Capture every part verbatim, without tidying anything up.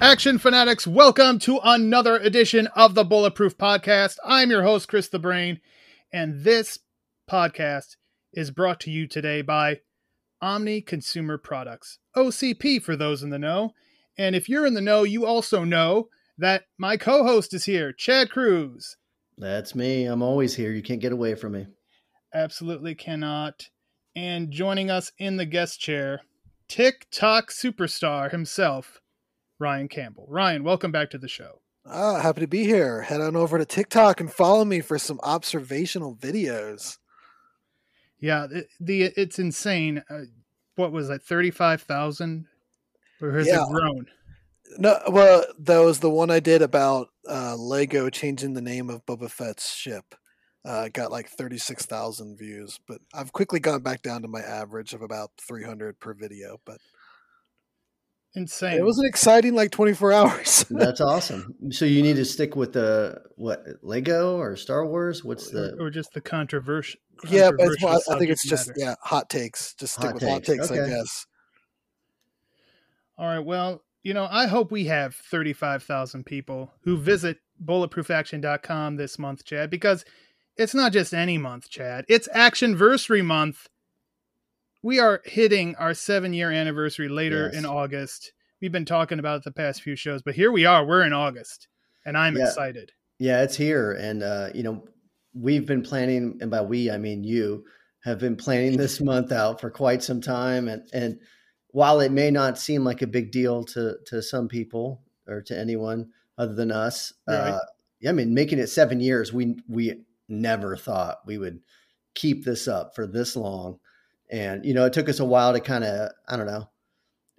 Action fanatics, welcome to another edition of the Bulletproof Podcast. I'm your host, Chris the Brain, and this podcast is brought to you today by Omni Consumer Products, O C P for those in the know. And if you're in the know, you also know that my co-host is here, Chad Cruz. That's me. I'm always here. You can't get away from me. Absolutely cannot. And joining us in the guest chair, TikTok superstar himself, Ryan Campbell. Ryan, welcome back to the show. Ah, happy to be here. Head on over to TikTok and follow me for some observational videos. Yeah, the, the it's insane. Uh, what was that, thirty-five thousand? Or has yeah. it grown? No, well, that was the one I did about uh, Lego changing the name of Boba Fett's ship. Uh, it got like thirty-six thousand views, but I've quickly gone back down to my average of about three hundred per video. But insane! It was an exciting like twenty-four hours. That's awesome. So you need to stick with the what Lego or Star Wars? What's the or just the controversial? Yeah, but it's, well, I think it's just matter. yeah hot takes. Just stick hot with takes. hot takes, okay. I guess. All right, well, you know, I hope we have thirty-five thousand people who visit Bulletproof Action dot com this month, Chad, because it's not just any month, Chad. It's Actionversary month. We are hitting our seven-year anniversary later yes. in August. We've been talking about it the past few shows, but here we are. We're in August, and I'm yeah. excited. Yeah, it's here, and, uh, you know, we've been planning, and by we, I mean you, have been planning this month out for quite some time, and and while it may not seem like a big deal to, to some people or to anyone other than us, right. uh, I mean, making it seven years, we we never thought we would keep this up for this long. And, you know, it took us a while to kind of, I don't know,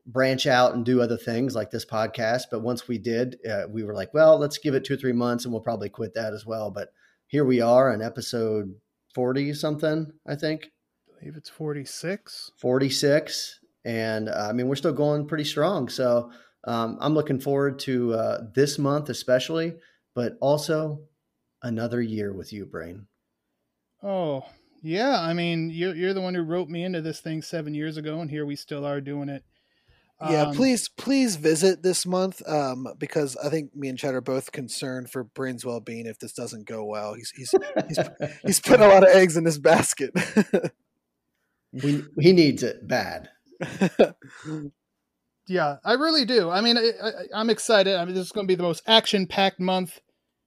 branch out and do other things like this podcast. But once we did, uh, we were like, well, let's give it two or three months and we'll probably quit that as well. But here we are on episode forty something, I think. I believe it's forty-six. forty-six. And uh, I mean, we're still going pretty strong. So um, I'm looking forward to uh, this month, especially, but also another year with you, Brain. Oh, yeah. I mean, you're, you're the one who roped me into this thing seven years ago, and here we still are doing it. Um, yeah, please, please visit this month um, because I think me and Chad are both concerned for Brain's well-being if this doesn't go well. He's he's he's, he's put a lot of eggs in this basket. he, he needs it bad. Yeah, I really do. I mean, I, I, I'm excited. I mean, this is going to be the most action-packed month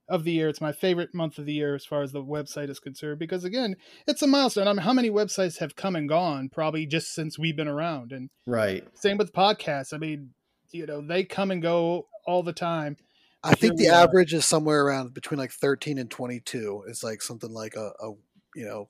of the year. It's my favorite month of the year as far as the website is concerned, because again, it's a milestone. I mean, how many websites have come and gone probably just since we've been around? And right, same with podcasts. I mean, you know, they come and go all the time. I think the average is somewhere around between like thirteen and twenty-two. It's like something like a, a you know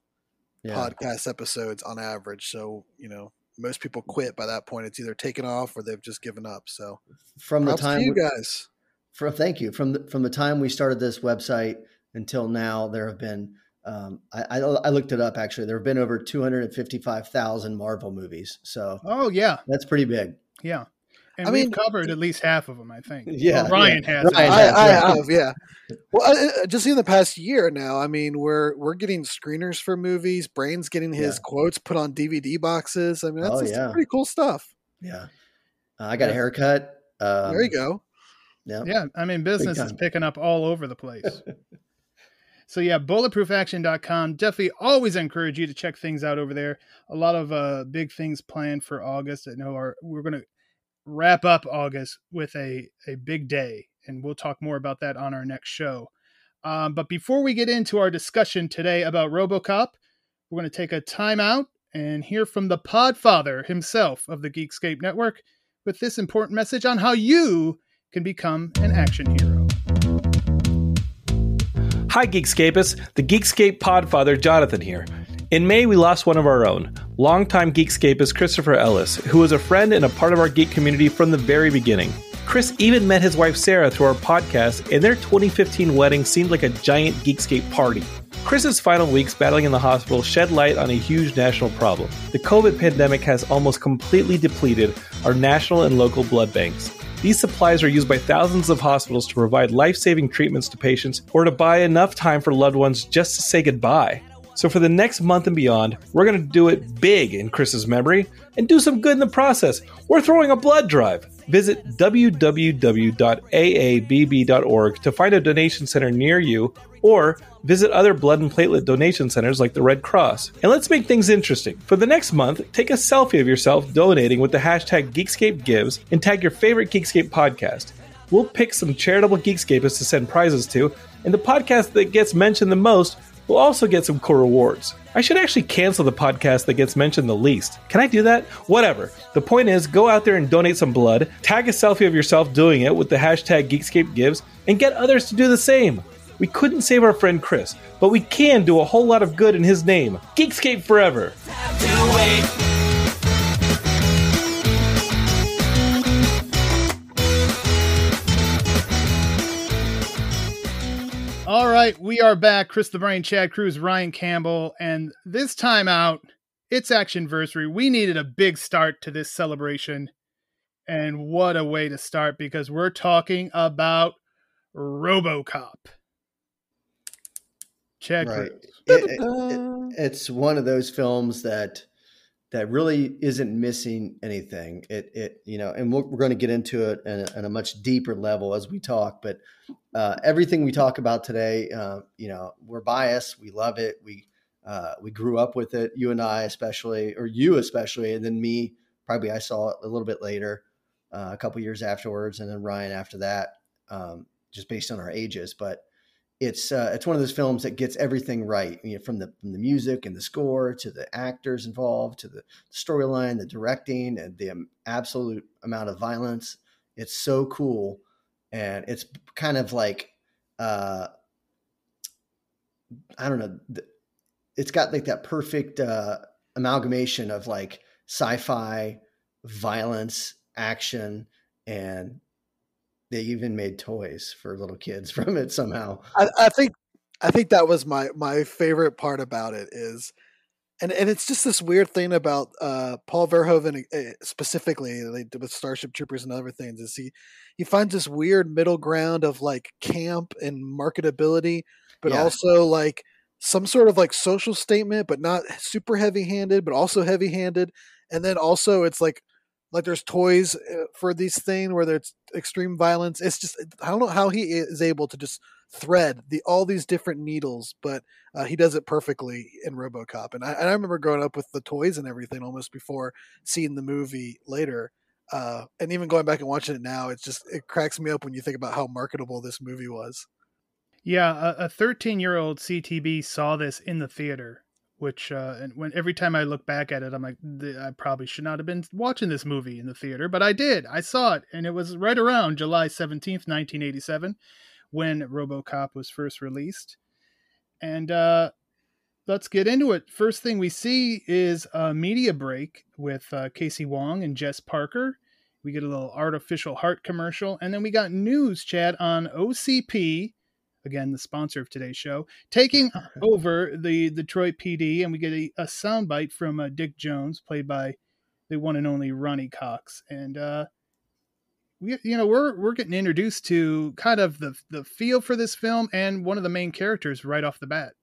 yeah. podcast episodes on average. So you know. Most people quit by that point. It's either taken off or they've just given up. So from the time you guys, for, thank you. From the, from the time we started this website until now, there have been, um, I, I, I looked it up actually. There have been over two hundred fifty-five thousand Marvel movies. So, oh yeah, that's pretty big. Yeah. And I we've mean, covered at least half of them, I think. Yeah. Well, Ryan yeah. has. Ryan I, has I, yeah. I have. Yeah. Well, I, just in the past year now, I mean, we're we're getting screeners for movies. Brain's getting his yeah. quotes put on D V D boxes. I mean, that's oh, yeah. pretty cool stuff. Yeah. Uh, I got yeah. a haircut. Um, there you go. Yeah. Yeah. I mean, business is picking up all over the place. So yeah, bulletproof action dot com. Definitely always encourage you to check things out over there. A lot of uh, big things planned for August. I know our, we're going to wrap up August with a, a big day, and we'll talk more about that on our next show. Um, but before we get into our discussion today about RoboCop, we're going to take a time out and hear from the podfather himself of the Geekscape Network with this important message on how you can become an action hero. Hi, Geekscapists. The Geekscape podfather, Jonathan, here. In May, we lost one of our own, longtime Geekscapist Christopher Ellis, who was a friend and a part of our geek community from the very beginning. Chris even met his wife Sarah through our podcast, and their twenty fifteen wedding seemed like a giant Geekscape party. Chris's final weeks battling in the hospital shed light on a huge national problem. The COVID pandemic has almost completely depleted our national and local blood banks. These supplies are used by thousands of hospitals to provide life-saving treatments to patients or to buy enough time for loved ones just to say goodbye. So for the next month and beyond, we're going to do it big in Chris's memory and do some good in the process. We're throwing a blood drive. Visit w w w dot a a b b dot org to find a donation center near you, or visit other blood and platelet donation centers like the Red Cross. And let's make things interesting. For the next month, take a selfie of yourself donating with the hashtag GeekscapeGives and tag your favorite Geekscape podcast. We'll pick some charitable Geekscapists to send prizes to, and the podcast that gets mentioned the most will also get some cool rewards. I should actually cancel the podcast that gets mentioned the least. Can I do that? Whatever. The point is, go out there and donate some blood, tag a selfie of yourself doing it with the hashtag GeekscapeGives, and get others to do the same. We couldn't save our friend Chris, but we can do a whole lot of good in his name. Geekscape forever! All right, we are back. Chris the Brain, Chad Cruz, Ryan Campbell, and this time out, it's Actionversary. We needed a big start to this celebration, and what a way to start, because we're talking about RoboCop. Chad right. Cruz. It, it, it, it's one of those films that that really isn't missing anything. It it you know, and we're, we're going to get into it on in a, in a much deeper level as we talk. But uh, everything we talk about today, uh, you know, we're biased. We love it. We uh, we grew up with it. You and I, especially, or you especially, and then me. Probably I saw it a little bit later, uh, a couple years afterwards, and then Ryan after that. Um, just based on our ages, but. It's uh, it's one of those films that gets everything right, you know, from the from the music and the score to the actors involved to the storyline, the directing, and the um, absolute amount of violence. It's so cool, and it's kind of like uh, I don't know. It's got like that perfect uh, amalgamation of like sci-fi, violence, action, and. They even made toys for little kids from it somehow. I, I think, I think that was my, my favorite part about it is, and, and it's just this weird thing about uh, Paul Verhoeven specifically like with Starship Troopers and other things is he, he finds this weird middle ground of like camp and marketability, but yeah. also like some sort of like social statement, but not super heavy handed, but also heavy handed. And then also it's like, Like there's toys for these things where there's extreme violence. It's just, I don't know how he is able to just thread the, all these different needles, but uh, he does it perfectly in RoboCop. And I, and I remember growing up with the toys and everything almost before seeing the movie later. Uh, and even going back and watching it now, it's just, it cracks me up when you think about how marketable this movie was. Yeah. A thirteen year old C T B saw this in the theater. Which uh, and when every time I look back at it, I'm like, I probably should not have been watching this movie in the theater, but I did. I saw it, and it was right around July seventeenth, nineteen eighty-seven, when RoboCop was first released. And uh, let's get into it. First thing we see is a media break with uh, Casey Wong and Jess Parker. We get a little artificial heart commercial, and then we got news, Chad, on O C P. Again, the sponsor of today's show, taking over the Detroit P D, and we get a, a soundbite from uh, Dick Jones, played by the one and only Ronnie Cox. And uh, we, you know, we're we're getting introduced to kind of the the feel for this film and one of the main characters right off the bat.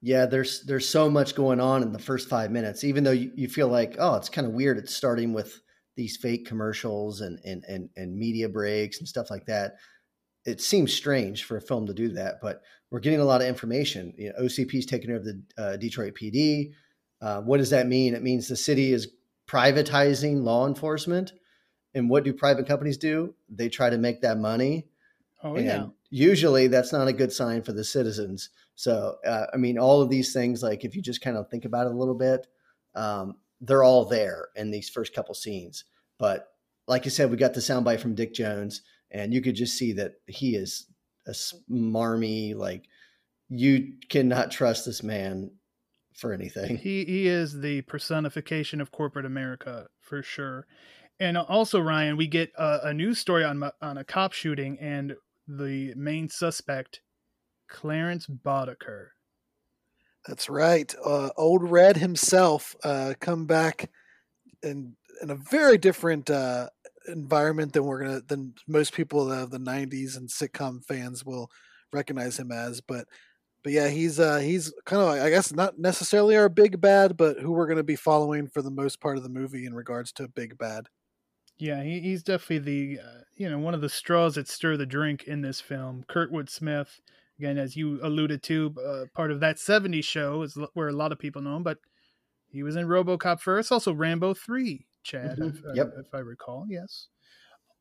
Yeah, there's there's so much going on in the first five minutes, even though you, you feel like, oh, it's kind of weird. It's starting with these fake commercials and and and and media breaks and stuff like that. it seems strange for a film to do that, but we're getting a lot of information. You know, O C P's taking over the uh, Detroit P D. Uh, what does that mean? It means the city is privatizing law enforcement. And what do private companies do? They try to make that money. Oh, and yeah. Usually that's not a good sign for the citizens. So, uh, I mean, all of these things, like if you just kind of think about it a little bit, um, they're all there in these first couple scenes. But like I said, we got the soundbite from Dick Jones, and you could just see that he is a smarmy, like you cannot trust this man for anything. He he is the personification of corporate America for sure. And also, Ryan, we get a, a news story on on a cop shooting, and the main suspect, Clarence Boddicker. That's right. Uh, Old Red himself uh, come back in in a very different uh, environment than we're gonna than most people of the nineties and sitcom fans will recognize him as. But but yeah, he's uh, he's kind of, I guess, not necessarily our big bad, but who we're gonna be following for the most part of the movie in regards to big bad. Yeah, he, he's definitely the, uh, you know, one of the straws that stir the drink in this film. Kurtwood Smith, again, as you alluded to, uh, part of That seventies Show is where a lot of people know him, but he was in RoboCop first, also Rambo three, Chad, mm-hmm. if, yep. uh, if I recall, yes.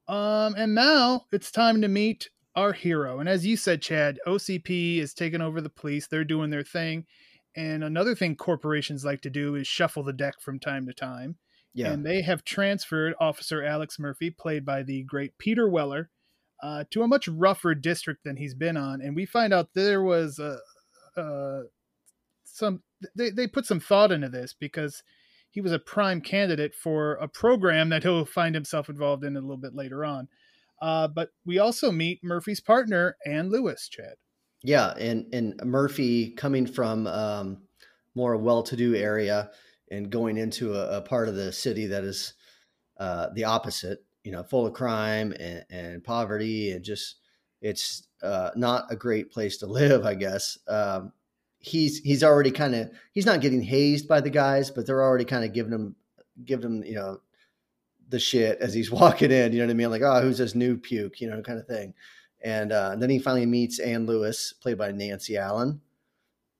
Um, and now it's time to meet our hero. And as you said, Chad, O C P is taking over the police. They're doing their thing. And another thing corporations like to do is shuffle the deck from time to time. Yeah. And they have transferred Officer Alex Murphy, played by the great Peter Weller, uh, to a much rougher district than he's been on. And we find out there was a, uh, some they, they put some thought into this, because he was a prime candidate for a program that he'll find himself involved in a little bit later on. Uh, but we also meet Murphy's partner, Ann Lewis, Chad. Yeah, and, and Murphy coming from um, more a well-to-do area, and going into a, a part of the city that is uh, the opposite, you know, full of crime and, and poverty, and just it's uh, not a great place to live, I guess. Um, he's he's already kind of he's not getting hazed by the guys, but they're already kind of giving him giving him you know the shit as he's walking in. You know what I mean? Like, oh, who's this new puke? You know, kind of thing. And, uh, and then he finally meets Ann Lewis, played by Nancy Allen.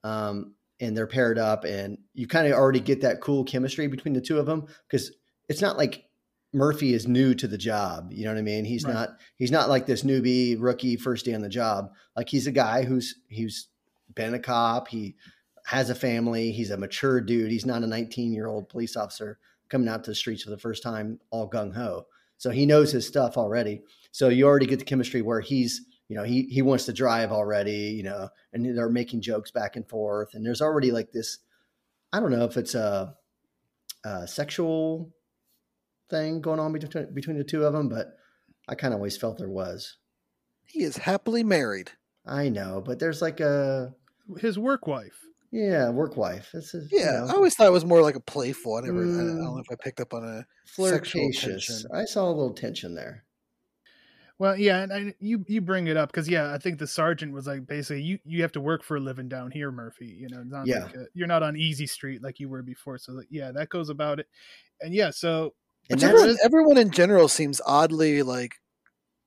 Um, And they're paired up, and you kind of already get that cool chemistry between the two of them, because it's not like Murphy is new to the job. You know what I mean? He's right. not, he's not like this newbie rookie first day on the job. Like, he's a guy who's, who's been a cop. He has a family. He's a mature dude. He's not a nineteen year old police officer coming out to the streets for the first time, all gung ho. So he knows his stuff already. So you already get the chemistry where he's, you know, he, he wants to drive already, you know, and they're making jokes back and forth. And there's already like this, I don't know if it's a, a sexual thing going on between, between the two of them, but I kind of always felt there was. He is happily married. I know, but there's like a... His work wife. Yeah, work wife. It's a, yeah, you know, I always thought it was more like a playful. I never, mm, I don't know if I picked up on a flirtatious sexual tension. I saw a little tension there. Well, yeah, and I, you you bring it up because, yeah, I think the sergeant was like, basically, you, you have to work for a living down here, Murphy. You know, not yeah. like a, you're not on easy street like you were before. So, like, yeah, that goes about it. And, yeah, so. And everyone, is, everyone in general seems oddly, like,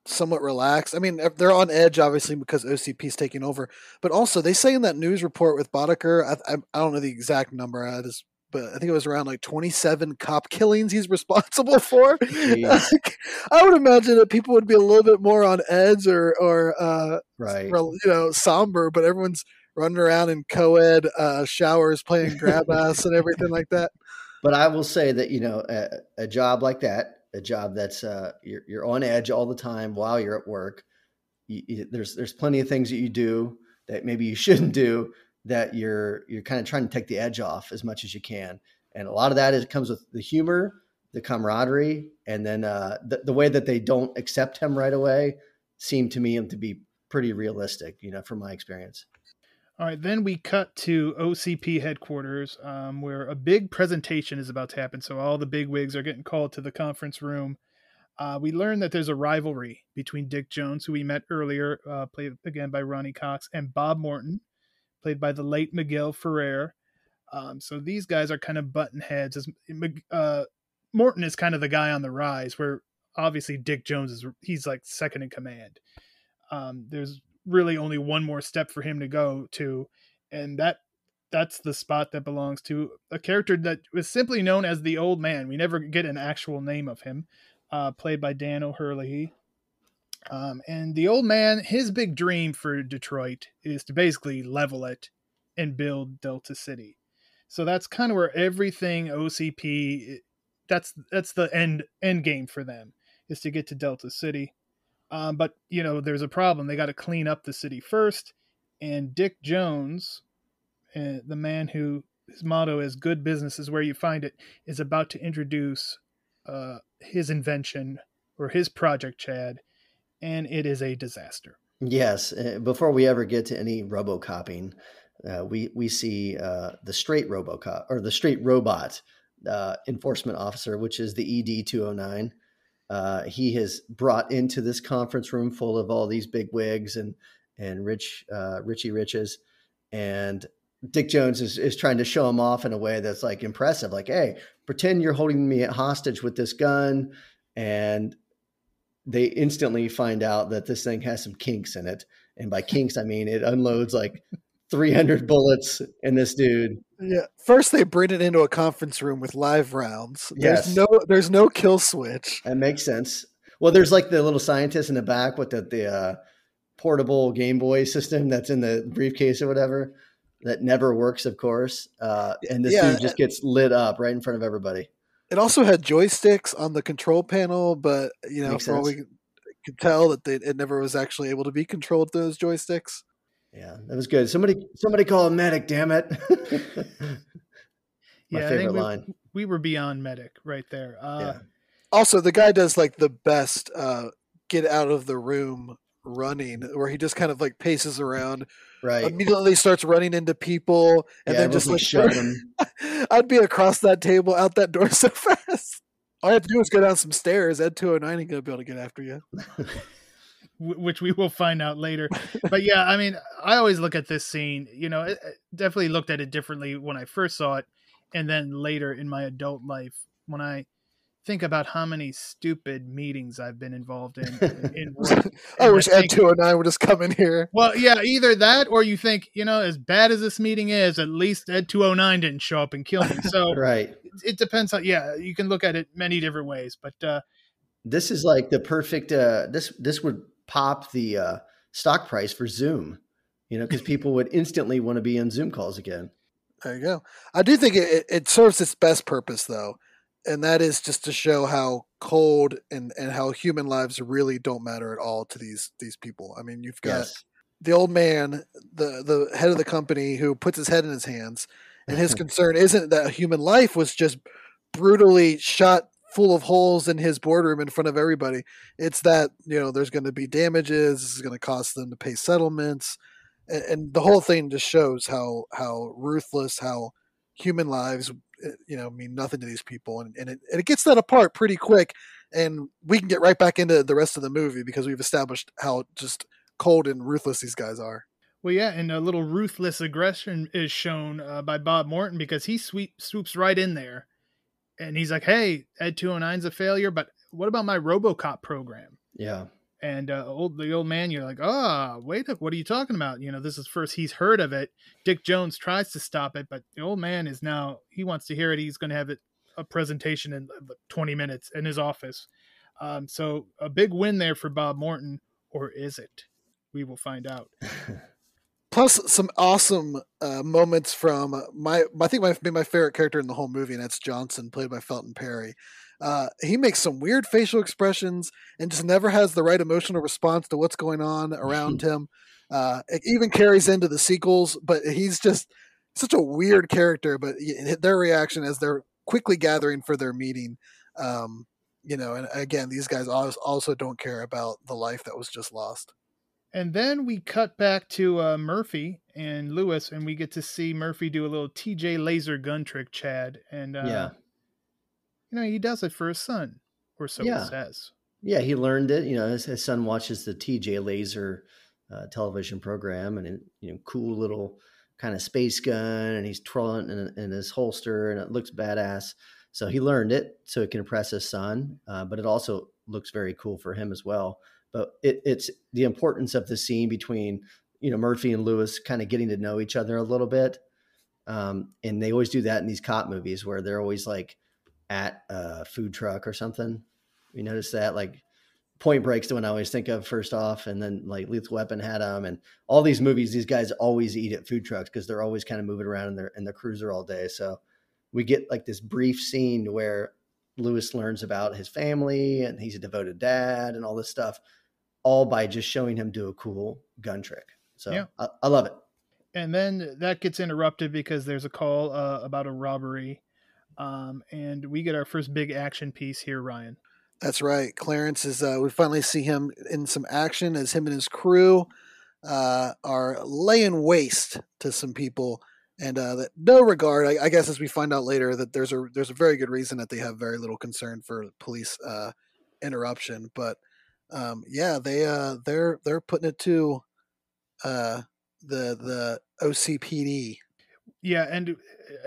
somewhat relaxed. I mean, they're on edge, obviously, because O C P's taking over. But also, they say in that news report with Boddicker, I, I, I don't know the exact number, I just. But I think it was around like twenty-seven cop killings he's responsible for. Like, I would imagine that people would be a little bit more on edge or, or uh, right. you know, somber, but everyone's running around in co-ed uh, showers playing grab ass and everything like that. But I will say that, you know, a, a job like that, a job that's uh, you're, you're on edge all the time while you're at work. You, you, there's, there's plenty of things that you do that maybe you shouldn't do, that you're, you're kind of trying to take the edge off as much as you can. And a lot of that is comes with the humor, the camaraderie, and then uh, the, the way that they don't accept him right away seemed to me to be pretty realistic, you know, from my experience. All right. Then we cut to O C P headquarters um, where a big presentation is about to happen. So all the big wigs are getting called to the conference room. Uh, we learn that there's a rivalry between Dick Jones, who we met earlier, uh, played again by Ronnie Cox, and Bob Morton, played by the late Miguel Ferrer. Um, so these guys are kind of button heads. As, uh, Morton is kind of the guy on the rise, where obviously Dick Jones is, he's like second in command. Um, there's really only one more step for him to go to, and that that's the spot that belongs to a character that was simply known as the Old Man. We never get an actual name of him, uh, played by Dan O'Hurley. Um, and the Old Man, his big dream for Detroit is to basically level it and build Delta City. So that's kind of where everything O C P, that's that's the end end game for them, is to get to Delta City. Um, but, you know, there's a problem. They got to clean up the city first. And Dick Jones, uh, the man who his motto is good business is where you find it, is about to introduce uh, his invention or his project, Chad. And it is a disaster. Yes. Before we ever get to any RoboCopping, uh, we, we see uh, the straight RoboCop or the straight robot uh, enforcement officer, which is the E D two oh nine. Uh, he has brought into this conference room full of all these big wigs and, and rich, uh, Richie Riches. And Dick Jones is, is trying to show him off in a way that's like impressive. Like, hey, pretend you're holding me hostage with this gun. And they instantly find out that this thing has some kinks in it. And by kinks, I mean, it unloads like three hundred bullets in this dude. Yeah. First, they bring it into a conference room with live rounds. There's yes. no, there's no kill switch. That makes sense. Well, there's like the little scientist in the back with the, the uh, portable Game Boy system that's in the briefcase or whatever that never works, of course. Uh, and this yeah. dude just gets lit up right in front of everybody. It also had joysticks on the control panel, but you know, for all we could tell, that they, it never was actually able to be controlled through those joysticks. Yeah, that was good. Somebody, somebody call a medic, damn it. My yeah, favorite I think we, line. We were beyond medic right there. Uh, yeah. Also, the guy does like the best uh, get out of the room running, where he just kind of like paces around, right? Immediately starts running into people, and yeah, then just like shut him. I'd be across that table, out that door so fast. All I have to do is go down some stairs. E D two oh nine ain't gonna be able to get after you. Which we will find out later. But yeah, I mean, I always look at this scene, you know, I definitely looked at it differently when I first saw it. And then later in my adult life, when I think about how many stupid meetings I've been involved in. in work, I wish E D two oh nine would just come in here. Well, yeah, either that or you think, you know, as bad as this meeting is, at least E D two oh nine didn't show up and kill me. So right. it, it depends on, yeah, you can look at it many different ways, but uh, this is like the perfect, uh, this, this would pop the uh, stock price for Zoom, you know, because people would instantly want to be on Zoom calls again. There you go. I do think it, it serves its best purpose, though, and that is just to show how cold and, and how human lives really don't matter at all to these these people. I mean, you've got yes. the Old Man, the the head of the company, who puts his head in his hands, and his concern isn't that human life was just brutally shot full of holes in his boardroom in front of everybody. It's that, you know, there's going to be damages. This is going to cost them to pay settlements. And, and the whole thing just shows how, how ruthless, how human lives, you know, mean nothing to these people. And, and, it, and it gets that apart pretty quick. And we can get right back into the rest of the movie because we've established how just cold and ruthless these guys are. Well, yeah, and a little ruthless aggression is shown uh, by Bob Morton because he sweep, swoops right in there. And he's like, hey, E D two oh nine's a failure, but what about my RoboCop program? Yeah. And uh, old the old man, you're like, oh, wait, what are you talking about? You know, this is first he's heard of it. Dick Jones tries to stop it, but the Old Man is now, he wants to hear it. He's going to have it, a presentation in twenty minutes in his office. Um, so a big win there for Bob Morton, or is it? We will find out. Plus some awesome uh, moments from my, I think my my favorite character in the whole movie, and that's Johnson, played by Felton Perry. Uh, he makes some weird facial expressions and just never has the right emotional response to what's going on around him. Uh, it even carries into the sequels, but he's just such a weird character. But their reaction as they're quickly gathering for their meeting, um, you know, and again, these guys also don't care about the life that was just lost. And then we cut back to uh, Murphy and Lewis, and we get to see Murphy do a little T J laser gun trick, Chad. And, uh, yeah. you know, he does it for his son, or so yeah. he says. Yeah, he learned it. You know, his, his son watches the T J laser uh, television program, and, you know, cool little kind of space gun, and he's twirling in, in his holster, and it looks badass. So he learned it so he can impress his son, uh, but it also looks very cool for him as well. But it, it's the importance of the scene between, you know, Murphy and Lewis kind of getting to know each other a little bit. Um, and they always do that in these cop movies where they're always like at a food truck or something. You notice that, like, Point Break's the one I always think of first off. And then like Lethal Weapon had them, and all these movies, these guys always eat at food trucks because they're always kind of moving around in their, in their cruiser all day. So we get like this brief scene where Lewis learns about his family and he's a devoted dad and all this stuff, all by just showing him do a cool gun trick. So yeah. I, I love it. And then that gets interrupted because there's a call uh, about a robbery. Um, and we get our first big action piece here, Ryan. That's right. Clarence is, uh, we finally see him in some action as him and his crew uh, are laying waste to some people. And uh, that no regard, I, I guess, as we find out later, that there's a, there's a very good reason that they have very little concern for police uh, interruption. But um, yeah, they, uh, they're, they're putting it to uh, the, the, O C P D. Yeah, and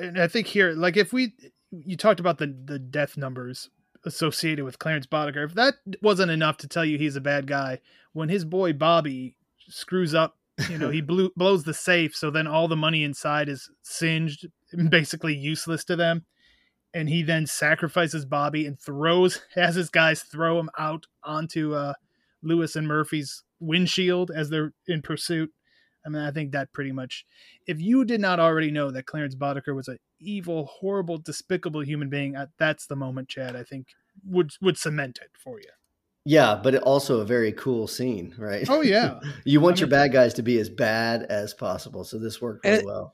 and I think here, like, if we you talked about the the death numbers associated with Clarence Boddicker, if that wasn't enough to tell you he's a bad guy, when his boy Bobby screws up, you know, he blew, blows the safe, so then all the money inside is singed, basically useless to them, and he then sacrifices Bobby and throws has his guys throw him out onto uh, Lewis and Murphy's windshield as they're in pursuit. I mean, I think that pretty much, if you did not already know that Clarence Boddicker was an evil, horrible, despicable human being, that's the moment, Chad, I think would, would cement it for you. Yeah. But also a very cool scene, right? Oh yeah. You want I mean, your bad guys to be as bad as possible. So this worked really and it, well.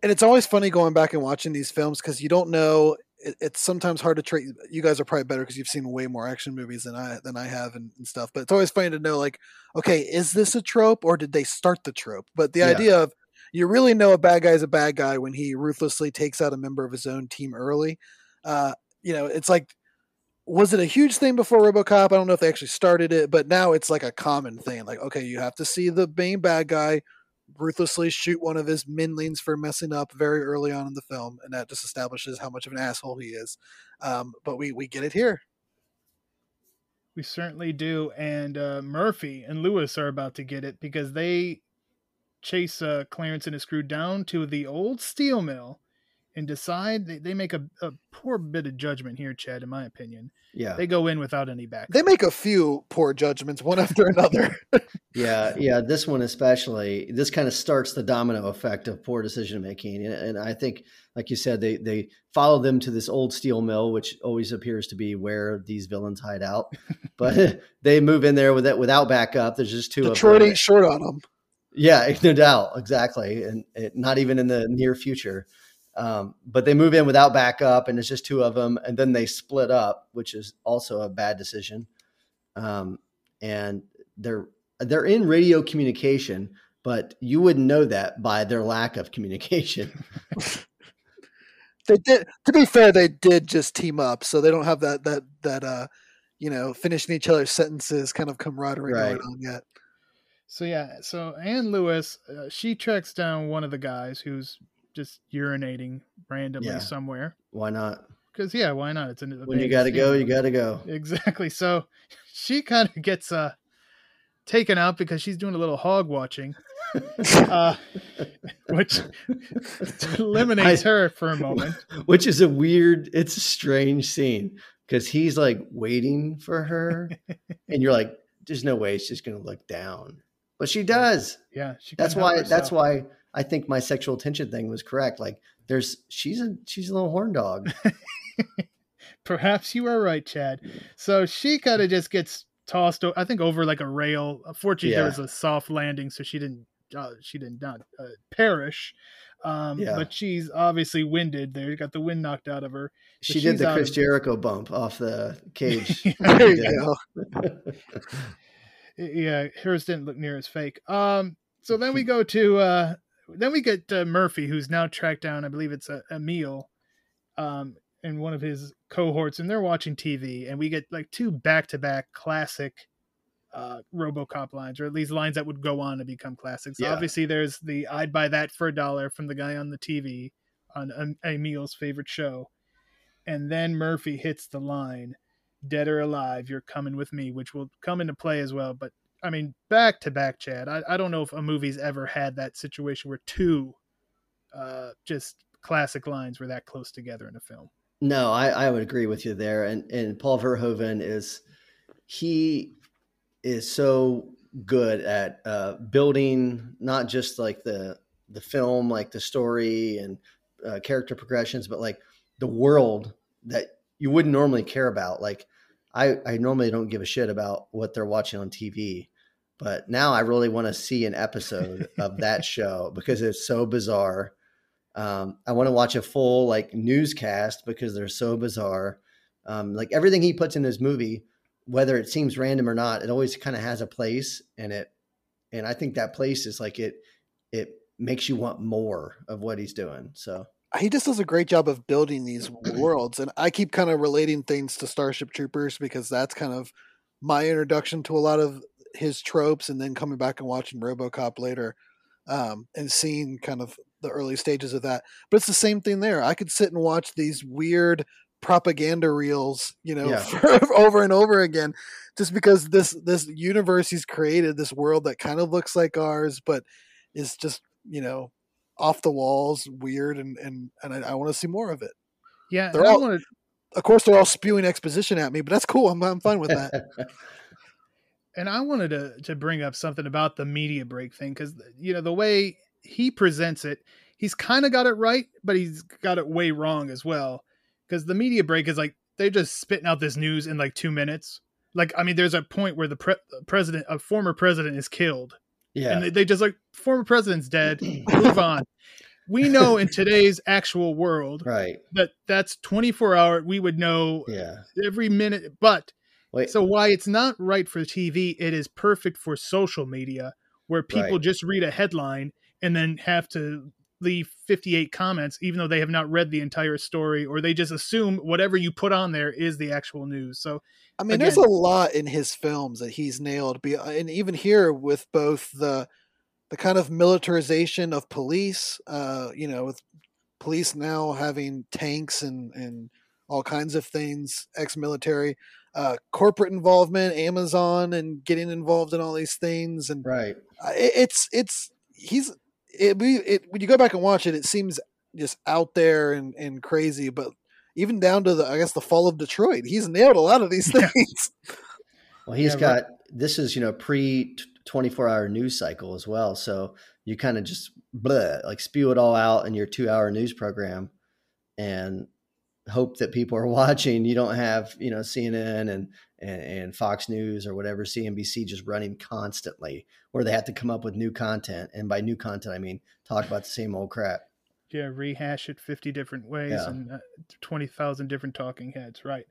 And it's always funny going back and watching these films, 'cause you don't know, it, it's sometimes hard to treat. You guys are probably better 'cause you've seen way more action movies than I, than I have and, and stuff, but it's always funny to know, like, okay, is this a trope or did they start the trope? But the yeah. idea of, you really know a bad guy is a bad guy when he ruthlessly takes out a member of his own team early. Uh, you know, it's like, was it a huge thing before RoboCop? I don't know if they actually started it, but now it's like a common thing. Like, okay, you have to see the main bad guy ruthlessly shoot one of his minlings for messing up very early on in the film, and that just establishes how much of an asshole he is. Um, but we we get it here. We certainly do, and uh, Murphy and Lewis are about to get it because they chase uh, Clarence and his crew down to the old steel mill and decide they, they make a, a poor bit of judgment here, Chad, in my opinion. Yeah. They go in without any back. They make a few poor judgments one after another. yeah. Yeah. This one, especially, this kind of starts the domino effect of poor decision-making. And, and I think, like you said, they, they follow them to this old steel mill, which always appears to be where these villains hide out, but they move in there with it without backup. There's just two. Detroit ain't short on them. Yeah, no doubt. Exactly. And it, not even in the near future. Um, but they move in without backup, and it's just two of them. And then they split up, which is also a bad decision. Um, and they're, they're in radio communication, but you wouldn't know that by their lack of communication. They did, to be fair, they did just team up. So they don't have that, that, that, uh, you know, finishing each other's sentences kind of camaraderie right. going on yet. So, yeah, so Ann Lewis, uh, she tracks down one of the guys who's just urinating randomly yeah. somewhere. Why not? Because, yeah, why not? It's an, when you got to go, you got to go. Exactly. So she kind of gets uh, taken out because she's doing a little hog watching, uh, which eliminates I, her for a moment. Which is a weird, it's a strange scene because he's like waiting for her and you're like, there's no way she's going to look down. But she does. Yeah. She that's why, that's why I think my sexual tension thing was correct. Like there's, she's a, she's a little horn dog. Perhaps you are right, Chad. So she kind of just gets tossed, I think, over like a rail. Fortunately, yeah. there was a soft landing. So she didn't, uh, she did not uh, perish. Um, yeah. But she's obviously winded there. Got the wind knocked out of her. So she did the Chris Jericho of- bump off the cage. There you go. Yeah, hers didn't look near as fake. Um, so then we go to, uh, then we get uh, Murphy, who's now tracked down, I believe it's uh, Emil um, and one of his cohorts, and they're watching T V, and we get like two back-to-back classic uh, RoboCop lines, or at least lines that would go on to become classics. Yeah. Obviously, there's the I'd buy that for a dollar from the guy on the T V on um, Emil's favorite show. And then Murphy hits the line. Dead or Alive, You're Coming With Me, which will come into play as well. But I mean, back to back, Chad, I, I don't know if a movie's ever had that situation where two uh, just classic lines were that close together in a film. No, I, I would agree with you there. And and Paul Verhoeven is, he is so good at uh, building not just like the the film, like the story and uh, character progressions, but like the world that you wouldn't normally care about. Like I, I normally don't give a shit about what they're watching on T V, but now I really want to see an episode of that show because it's so bizarre. Um, I want to watch a full like newscast because they're so bizarre. Um, like everything he puts in his movie, whether it seems random or not, it always kind of has a place in it. And I think that place is like, it, it makes you want more of what he's doing. So he just does a great job of building these worlds. And I keep kind of relating things to Starship Troopers because that's kind of my introduction to a lot of his tropes. And then coming back and watching RoboCop later um, and seeing kind of the early stages of that. But it's the same thing there. I could sit and watch these weird propaganda reels, you know, yeah. for, over and over again, just because this, this universe he's created, this world that kind of looks like ours, but is just, you know, off the walls, weird, and and and I, I want to see more of it. Yeah, they're all, I wanna... of course, they're all spewing exposition at me, but that's cool. I'm I'm fine with that. And I wanted to to bring up something about the media break thing because you know the way he presents it, he's kind of got it right, but he's got it way wrong as well. Because the media break is like they're just spitting out this news in like two minutes. Like I mean, there's a point where the pre- president, a former president, is killed. Yeah. And they just like, former president's dead, move on. We know in today's actual world, right, that that's twenty-four hour, we would know yeah. every minute. But Wait. so why it's not right for T V, it is perfect for social media where people right. just read a headline and then have to leave fifty-eight comments, even though they have not read the entire story, or they just assume whatever you put on there is the actual news. So, I mean, again, there's a lot in his films that he's nailed. And even here with both the, the kind of militarization of police, uh, you know, with police now having tanks and, and all kinds of things, ex-military, uh, corporate involvement, Amazon and getting involved in all these things. And right. It, it's, it's, he's, It, it when you go back and watch it, it seems just out there and, and crazy. But even down to the, I guess, the fall of Detroit, he's nailed a lot of these things. Yeah. Well, he's yeah, got right. this is you know pre twenty-four hour news cycle as well, so you kind of just bleh, like spew it all out in your two hour news program and hope that people are watching. You don't have you know C N N and, and and Fox News or whatever, C N B C just running constantly, where they have to come up with new content. And by new content, I mean talk about the same old crap. Yeah, rehash it fifty different ways yeah. and uh, twenty thousand different talking heads. Right.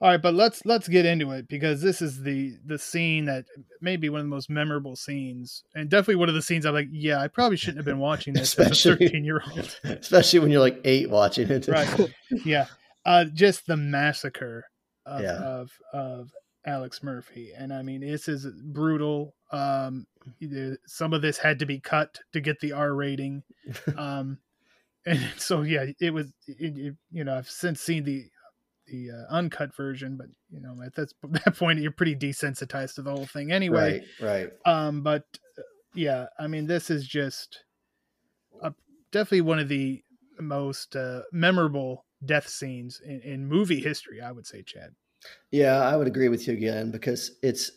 All right, but let's let's get into it because this is the the scene that may be one of the most memorable scenes, and definitely one of the scenes I'm like, yeah, I probably shouldn't have been watching this as a thirteen year old, especially when you're like eight watching it. Right? Yeah, uh, just the massacre of, yeah. of of Alex Murphy, and I mean, this is brutal. Um, some of this had to be cut to get the R rating, um, and so yeah, it was. It, it, you know, I've since seen the. the uh, uncut version, but you know, at that, that point you're pretty desensitized to the whole thing anyway. Right. Right. Um, but uh, yeah, I mean, this is just a, definitely one of the most uh, memorable death scenes in, in movie history, I would say, Chad. Yeah, I would agree with you again, because it's,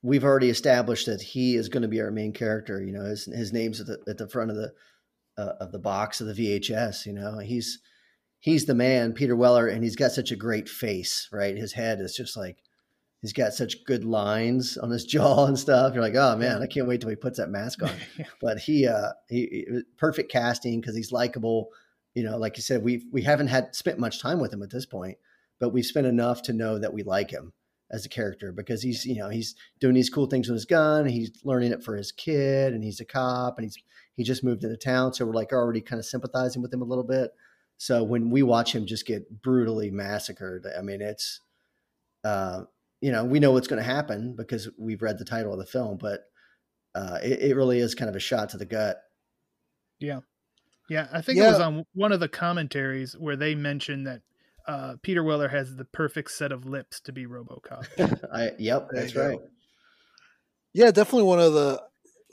we've already established that he is going to be our main character. You know, his, his name's at the, at the front of the, uh, of the box of the V H S, you know, he's, he's the man, Peter Weller, and he's got such a great face, right? His head is just like, he's got such good lines on his jaw and stuff. You're like, oh man, I can't wait till he puts that mask on. But he, uh, he, perfect casting because he's likable. You know, like you said, we we haven't had spent much time with him at this point, but we've spent enough to know that we like him as a character because he's, you know, he's doing these cool things with his gun. He's learning it for his kid, and he's a cop, and he's he just moved into town, so we're like already kind of sympathizing with him a little bit. So when we watch him just get brutally massacred, I mean, it's, uh, you know, we know what's going to happen because we've read the title of the film, but uh, it, it really is kind of a shot to the gut. Yeah. Yeah. I think yeah. it was on one of the commentaries where they mentioned that uh, Peter Weller has the perfect set of lips to be RoboCop. I, yep, that's right. Yeah, definitely one of the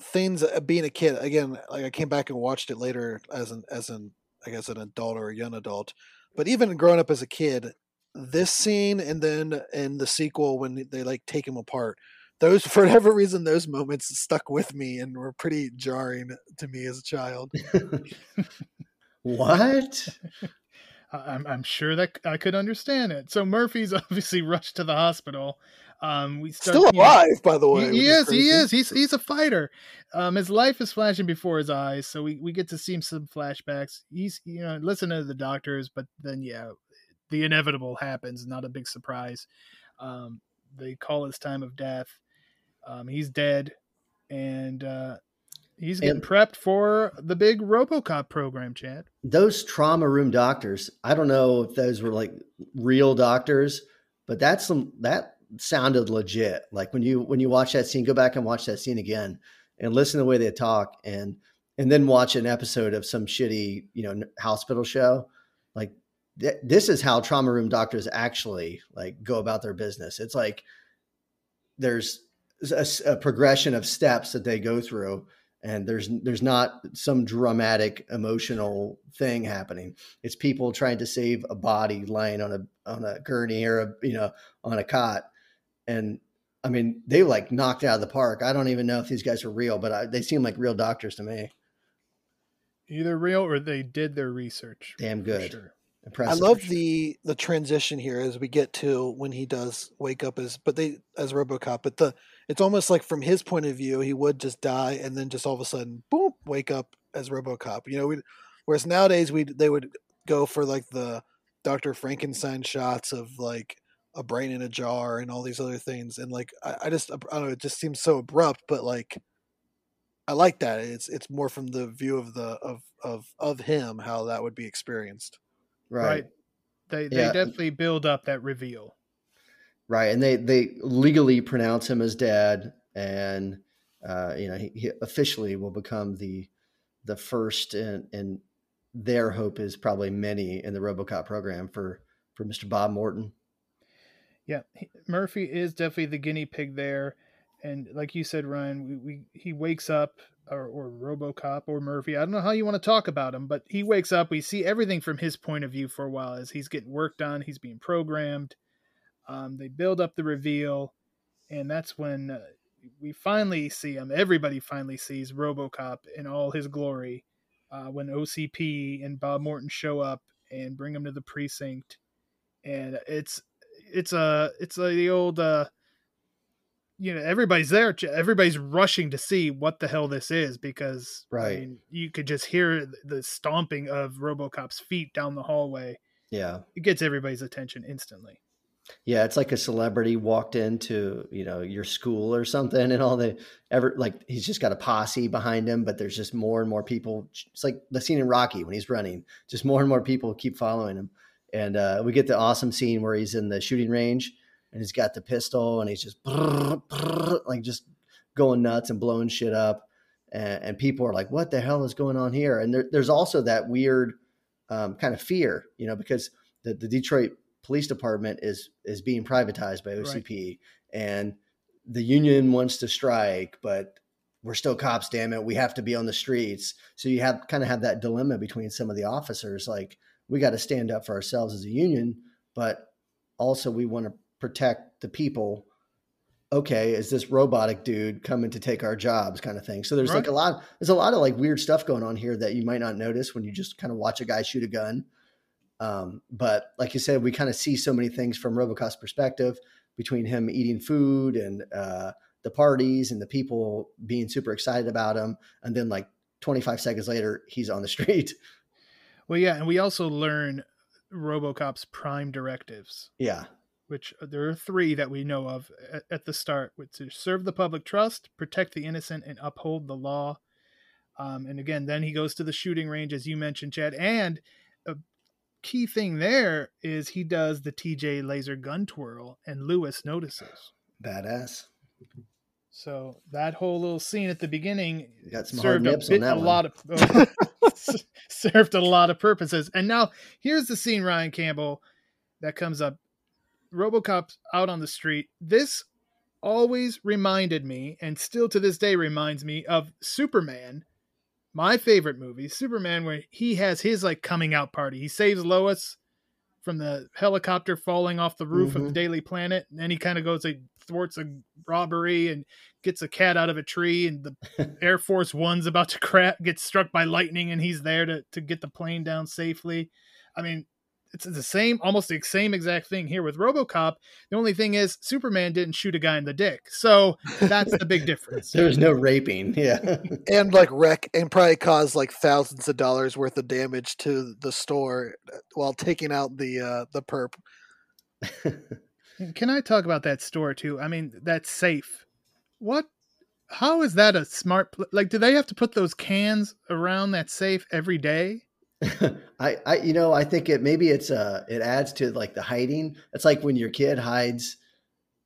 things. Uh, being a kid, again, like I came back and watched it later as an as an I guess an adult or a young adult, but even growing up as a kid, this scene and then in the sequel when they like take him apart, those for whatever reason those moments stuck with me and were pretty jarring to me as a child. What? I'm, I'm sure that I could understand it. So Murphy's obviously rushed to the hospital. Um, we start, still alive, you know, by the way. He, he is. He is. He's he's a fighter. Um, his life is flashing before his eyes, so we, we get to see him some flashbacks. He's you know listening to the doctors, but then yeah, the inevitable happens. Not a big surprise. Um, they call his time of death. Um, he's dead, and uh, he's getting and prepped for the big RoboCop program. Chad, those trauma room doctors. I don't know if those were like real doctors, but that's some that. sounded legit. Like when you when you watch that scene, go back and watch that scene again and listen to the way they talk, and and then watch an episode of some shitty you know hospital show. Like th- this is how trauma room doctors actually like go about their business. It's like there's a, a progression of steps that they go through, and there's there's not some dramatic emotional thing happening. It's people trying to save a body lying on a on a gurney or a, you know on a cot. And I mean, they like knocked out of the park. I don't even know if these guys are real, but I, they seem like real doctors to me. Either real or they did their research. Damn good. Sure. Impressive. I love the, the transition here as we get to when he does wake up as, but they, as RoboCop, but the, it's almost like from his point of view, he would just die. And then just all of a sudden, boom, wake up as RoboCop, you know, we, whereas nowadays we, they would go for like the Doctor Frankenstein shots of like, a brain in a jar and all these other things. And like, I, I just, I don't know. It just seems so abrupt, but like, I like that. It's, it's more from the view of the, of, of, of him, how that would be experienced. Right. right. They, they yeah. definitely build up that reveal. Right. And they, they legally pronounce him as dead. And, uh, you know, he, he officially will become the, the first and, and their hope is probably many in the RoboCop program for, for Mister Bob Morton. Yeah, Murphy is definitely the guinea pig there. And like you said, Ryan, we, we he wakes up, or, or RoboCop or Murphy. I don't know how you want to talk about him, but he wakes up. We see everything from his point of view for a while as he's getting worked on. He's being programmed. Um, they build up the reveal. And that's when uh, we finally see him. Everybody finally sees RoboCop in all his glory uh, when O C P and Bob Morton show up and bring him to the precinct. And it's... It's a, it's a, the old, uh, you know, everybody's there. Everybody's rushing to see what the hell this is because right. I mean, you could just hear the stomping of RoboCop's feet down the hallway. Yeah. It gets everybody's attention instantly. Yeah. It's like a celebrity walked into, you know, your school or something and all the ever, like he's just got a posse behind him, but there's just more and more people. It's like the scene in Rocky when he's running, just more and more people keep following him. And uh, we get the awesome scene where he's in the shooting range and he's got the pistol and he's just brrr, brrr, like just going nuts and blowing shit up. And, and people are like, what the hell is going on here? And there, there's also that weird um, kind of fear, you know, because the, the Detroit Police Department is, is being privatized by O C P right. and the union wants to strike, but we're still cops, damn it. We have to be on the streets. So you have kind of have that dilemma between some of the officers, like, we got to stand up for ourselves as a union, but also we want to protect the people. Okay. Is this robotic dude coming to take our jobs kind of thing? So there's right. like a lot, there's a lot of like weird stuff going on here that you might not notice when you just kind of watch a guy shoot a gun. Um, but like you said, we kind of see so many things from RoboCop's perspective between him eating food and uh, the parties and the people being super excited about him. And then like twenty-five seconds later, he's on the street. Well, yeah, and we also learn RoboCop's prime directives. Yeah. Which there are three that we know of at, at the start, which is serve the public trust, protect the innocent, and uphold the law. Um, and again, then he goes to the shooting range, as you mentioned, Chad. And a key thing there is he does the T J laser gun twirl, and Lewis notices. Badass. So that whole little scene at the beginning got some served hard nips a, bit, on that a lot of... served a lot of purposes. And now here's the scene, Ryan Campbell, that comes up. RoboCop's out on the street. This always reminded me, and still to this day reminds me, of Superman, my favorite movie, Superman, where he has his like coming out party. He saves Lois from the helicopter falling off the roof mm-hmm. of the Daily Planet, and then he kind of goes and thwarts a robbery and gets a cat out of a tree, and the Air Force One's about to crash, gets struck by lightning, and he's there to, to get the plane down safely. I mean, it's the same, almost the same exact thing here with RoboCop. The only thing is Superman didn't shoot a guy in the dick. So that's the big difference. There was no raping. Yeah. And like wreck and probably caused like thousands of dollars worth of damage to the store while taking out the, uh, the perp. Can I talk about that store too? I mean, that's safe. What, how is that a smart, pl- like, do they have to put those cans around that safe every day? I, I, you know, I think it, maybe it's uh it adds to like the hiding. It's like when your kid hides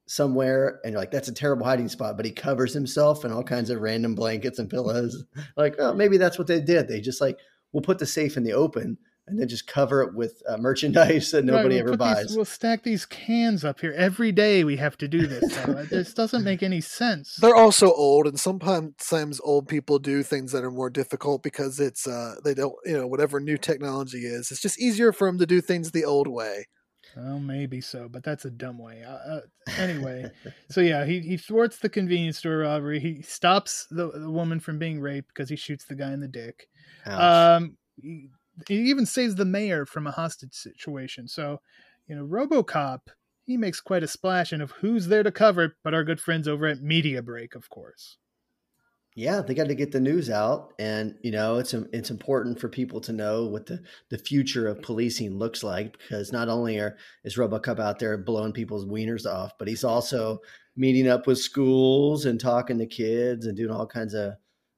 somewhere and you're like, that's a terrible hiding spot, but he covers himself in all kinds of random blankets and pillows. Like, oh, maybe that's what they did. They just like, we'll put the safe in the open and then just cover it with uh, merchandise that nobody right, we'll ever buys. These, we'll stack these cans up here every day. We have to do this. This doesn't make any sense. They're also old, and sometimes old people do things that are more difficult because it's uh, they don't, you know, whatever new technology is, it's just easier for them to do things the old way. Oh, maybe so, but that's a dumb way. Uh, anyway, so yeah, he, he thwarts the convenience store robbery. He stops the, the woman from being raped because he shoots the guy in the dick. Ouch. Um. He, He even saves the mayor from a hostage situation. So, you know, RoboCop, he makes quite a splash in of who's there to cover it, but our good friends over at Media Break, of course. Yeah, they got to get the news out. And, you know, it's it's important for people to know what the, the future of policing looks like, because not only are, is RoboCop out there blowing people's wieners off, but he's also meeting up with schools and talking to kids and doing all kinds of,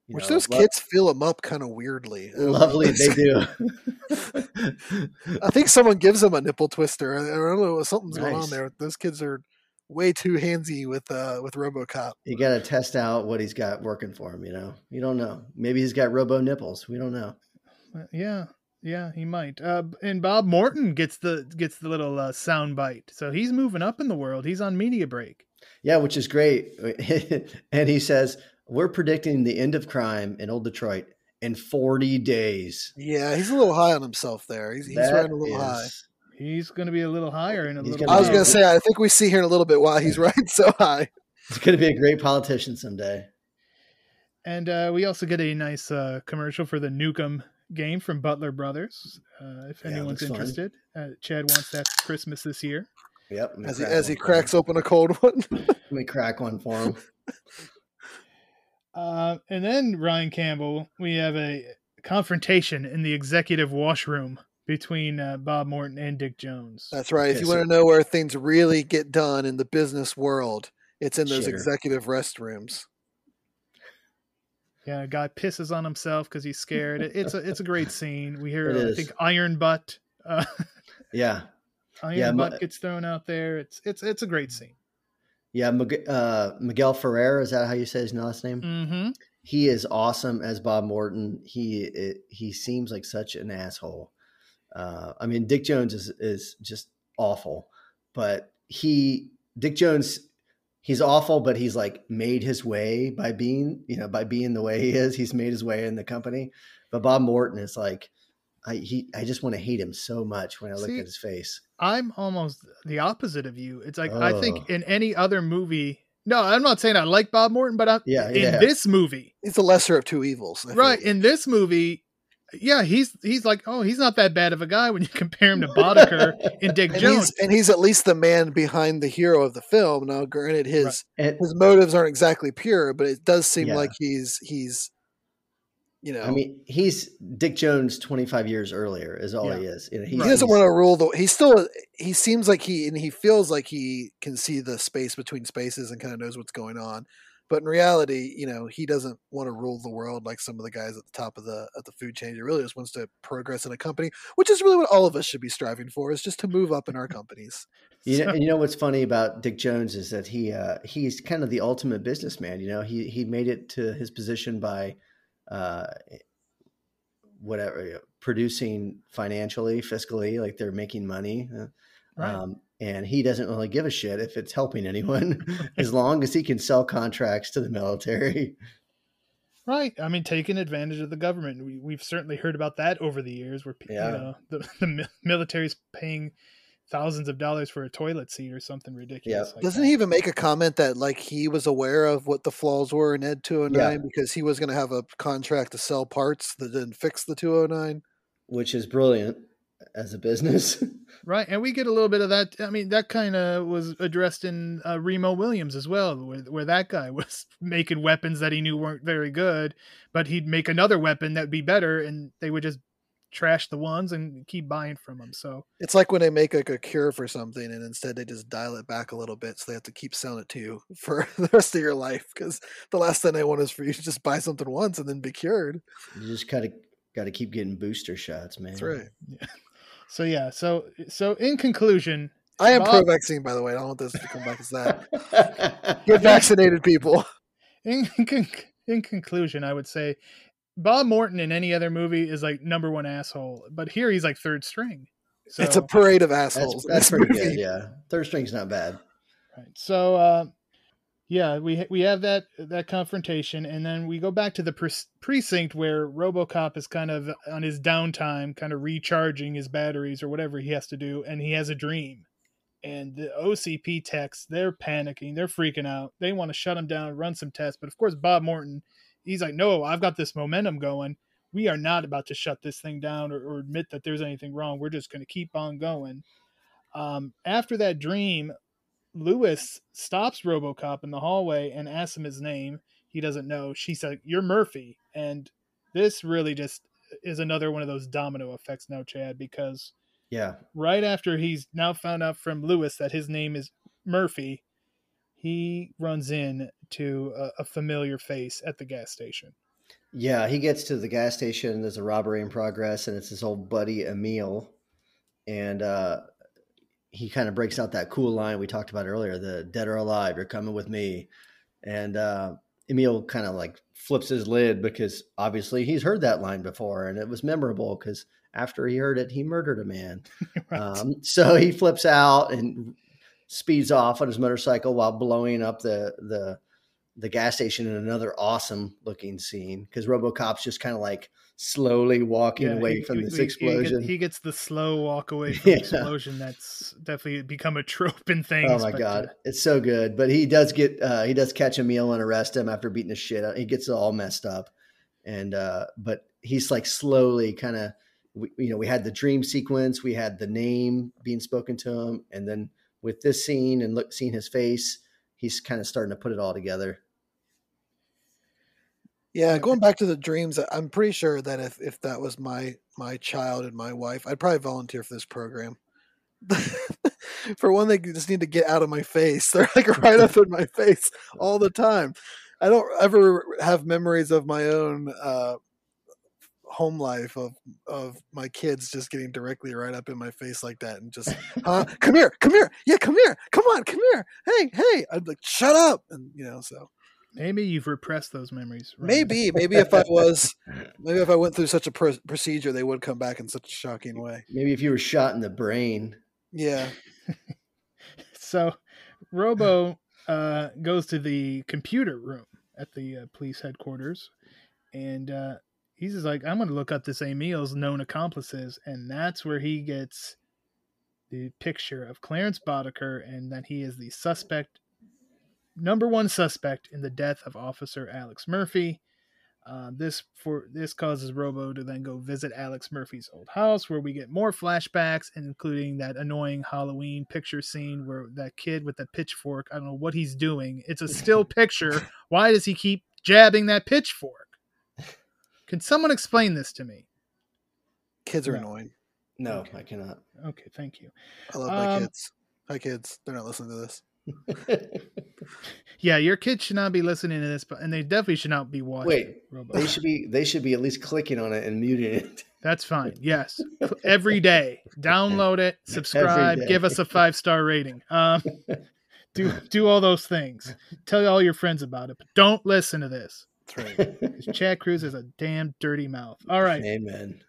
You Which know, those lo- kids fill them up kind of weirdly. Lovely, they do. I think someone gives them a nipple twister. I don't know, something's nice. Going on there. Those kids are way too handsy with uh, with RoboCop. You got to test out what he's got working for him. You know, you don't know. Maybe he's got robo nipples. We don't know. Yeah, yeah, he might. Uh, and Bob Morton gets the gets the little uh, sound bite. So he's moving up in the world. He's on Media Break. Yeah, which is great. And he says, we're predicting the end of crime in Old Detroit in forty days. Yeah, he's a little high on himself there. He's, he's riding a little is, high. He's going to be a little higher in a he's little bit. I was going to say, I think we see here in a little bit why he's riding so high. He's going to be a great politician someday. And uh, we also get a nice uh, commercial for the Nukem game from Butler Brothers. Uh, if yeah, anyone's interested, uh, Chad wants that for Christmas this year. Yep. As he, as he cracks open a cold one. Let me crack one for him. Uh, and then Ryan Campbell, we have a confrontation in the executive washroom between uh, Bob Morton and Dick Jones. That's right. If you want to know where things really get done in the business world, it's in those sure. executive restrooms. Yeah, a guy pisses on himself because he's scared. It's a it's a great scene. We hear, I think, Iron Butt. Uh, yeah. Iron yeah, Butt my- gets thrown out there. It's it's it's a great scene. Yeah, uh, Miguel Ferrer, is that how you say his last name? Mm-hmm. He is awesome as Bob Morton. He it, he seems like such an asshole. Uh, I mean, Dick Jones is, is just awful, but he Dick Jones, he's awful, but he's like made his way by being you know by being the way he is. He's made his way in the company, but Bob Morton is like, I he I just want to hate him so much when I look See, at his face. I'm almost the opposite of you. It's like, oh. I think in any other movie, no, I'm not saying I like Bob Morton, but I'm, yeah, yeah, in yeah. this movie, it's a lesser of two evils. I right. Think. In this movie, yeah, he's, he's like, oh, he's not that bad of a guy when you compare him to Boddicker and Dick and Jones. He's, and he's at least the man behind the hero of the film. Now, granted, his, right. and, his motives aren't exactly pure, but it does seem yeah. like he's, he's, You know, I mean, he's Dick Jones twenty-five years earlier is all yeah. he is. You know, he doesn't want to rule the. He's still. He seems like he and he feels like he can see the space between spaces and kind of knows what's going on. But in reality, you know, he doesn't want to rule the world like some of the guys at the top of the at the food chain. He really just wants to progress in a company, which is really what all of us should be striving for, is just to move up in our companies. You know, so. You know what's funny about Dick Jones is that he uh, he's kind of the ultimate businessman. You know, he he made it to his position by. Uh, whatever, you know, producing financially, fiscally, like they're making money. Uh, Right. Um, and he doesn't really give a shit if it's helping anyone, as long as he can sell contracts to the military. Right. I mean, taking advantage of the government. We, we've certainly heard about that over the years, where people, yeah. you know, the, the military's paying thousands of dollars for a toilet seat or something ridiculous. Yeah. Like Doesn't that. he even make a comment that like he was aware of what the flaws were in E D two oh nine yeah. because he was going to have a contract to sell parts that didn't fix the two oh nine? Which is brilliant as a business. Right. And we get a little bit of that. I mean, that kind of was addressed in uh, Remo Williams as well, where, where that guy was making weapons that he knew weren't very good, but he'd make another weapon that'd be better, and they would just trash the ones and keep buying from them. So it's like when they make like a cure for something and instead they just dial it back a little bit, so they have to keep selling it to you for the rest of your life, because the last thing they want is for you to just buy something once and then be cured. You just kind of got to keep getting booster shots, man. That's right. Yeah. So yeah, so so in conclusion, I am Bob, pro vaccine, by the way. I don't want this to come back as that. Get vaccinated, people. In in conclusion, I would say Bob Morton in any other movie is like number one asshole, but here he's like third string. So it's a parade of assholes. That's, that's pretty movie. good. Yeah, third string's not bad. Right. So uh, yeah, we we have that that confrontation, and then we go back to the pre- precinct where RoboCop is kind of on his downtime, kind of recharging his batteries or whatever he has to do, and he has a dream. And the O C P techs, they're panicking, they're freaking out, they want to shut him down, run some tests, but of course Bob Morton, he's like, no, I've got this momentum going. We are not about to shut this thing down or, or admit that there's anything wrong. We're just going to keep on going. Um, after that dream, Lewis stops RoboCop in the hallway and asks him his name. He doesn't know. She said, you're Murphy. And this really just is another one of those domino effects now, Chad, because yeah, right after he's now found out from Lewis that his name is Murphy, he runs in to a, a familiar face at the gas station. Yeah, he gets to the gas station. There's a robbery in progress, and it's his old buddy Emil. And uh, he kind of breaks out that cool line we talked about earlier, the dead or alive, you're coming with me. And uh, Emil kind of like flips his lid, because obviously he's heard that line before, and it was memorable because after he heard it, he murdered a man. Right. Um, so he flips out and speeds off on his motorcycle while blowing up the the the gas station in another awesome looking scene, because RoboCop's just kind of like slowly walking yeah, away he, from he, this he, explosion. He gets the slow walk away from yeah. the explosion. That's definitely become a trope in things. Oh my but, God. Uh, it's so good. But he does get, uh, he does catch Emil and arrest him after beating the shit out. He gets all messed up. And, uh, but he's like slowly kind of, you know, we had the dream sequence, we had the name being spoken to him, and then with this scene and look, seeing his face, he's kind of starting to put it all together. Yeah, going back to the dreams, I'm pretty sure that if, if that was my my child and my wife, I'd probably volunteer for this program. For one, they just need to get out of my face. They're like right up in my face all the time. I don't ever have memories of my own uh, home life of of my kids just getting directly right up in my face like that, and just huh come here come here yeah come here come on come here hey hey I'd like shut up, and you know, so maybe you've repressed those memories, right? maybe maybe if I was maybe if I went through such a pr- procedure they would come back in such a shocking way. Maybe if you were shot in the brain. Yeah. So Robo uh goes to the computer room at the uh, police headquarters, and uh he's just like, I'm going to look up this Emil's known accomplices. And that's where he gets the picture of Clarence Boddicker, and that he is the suspect, number one suspect in the death of Officer Alex Murphy. Uh, this for this causes Robo to then go visit Alex Murphy's old house, where we get more flashbacks, including that annoying Halloween picture scene where that kid with the pitchfork, I don't know what he's doing. It's a still picture. Why does he keep jabbing that pitchfork? Can someone explain this to me? Kids are no. annoying. No, okay. I cannot. Okay, thank you. I love um, my kids. Hi, kids. They're not listening to this. Yeah, your kids should not be listening to this, but and they definitely should not be watching. Wait, Robo. they should be. They should be at least clicking on it and muting it. That's fine. Yes, every day. Download it. Subscribe. Give us a five star rating. Um, do do all those things. Tell all your friends about it. But don't listen to this. That's right. Chad Cruz is a damn dirty mouth. All right. Amen.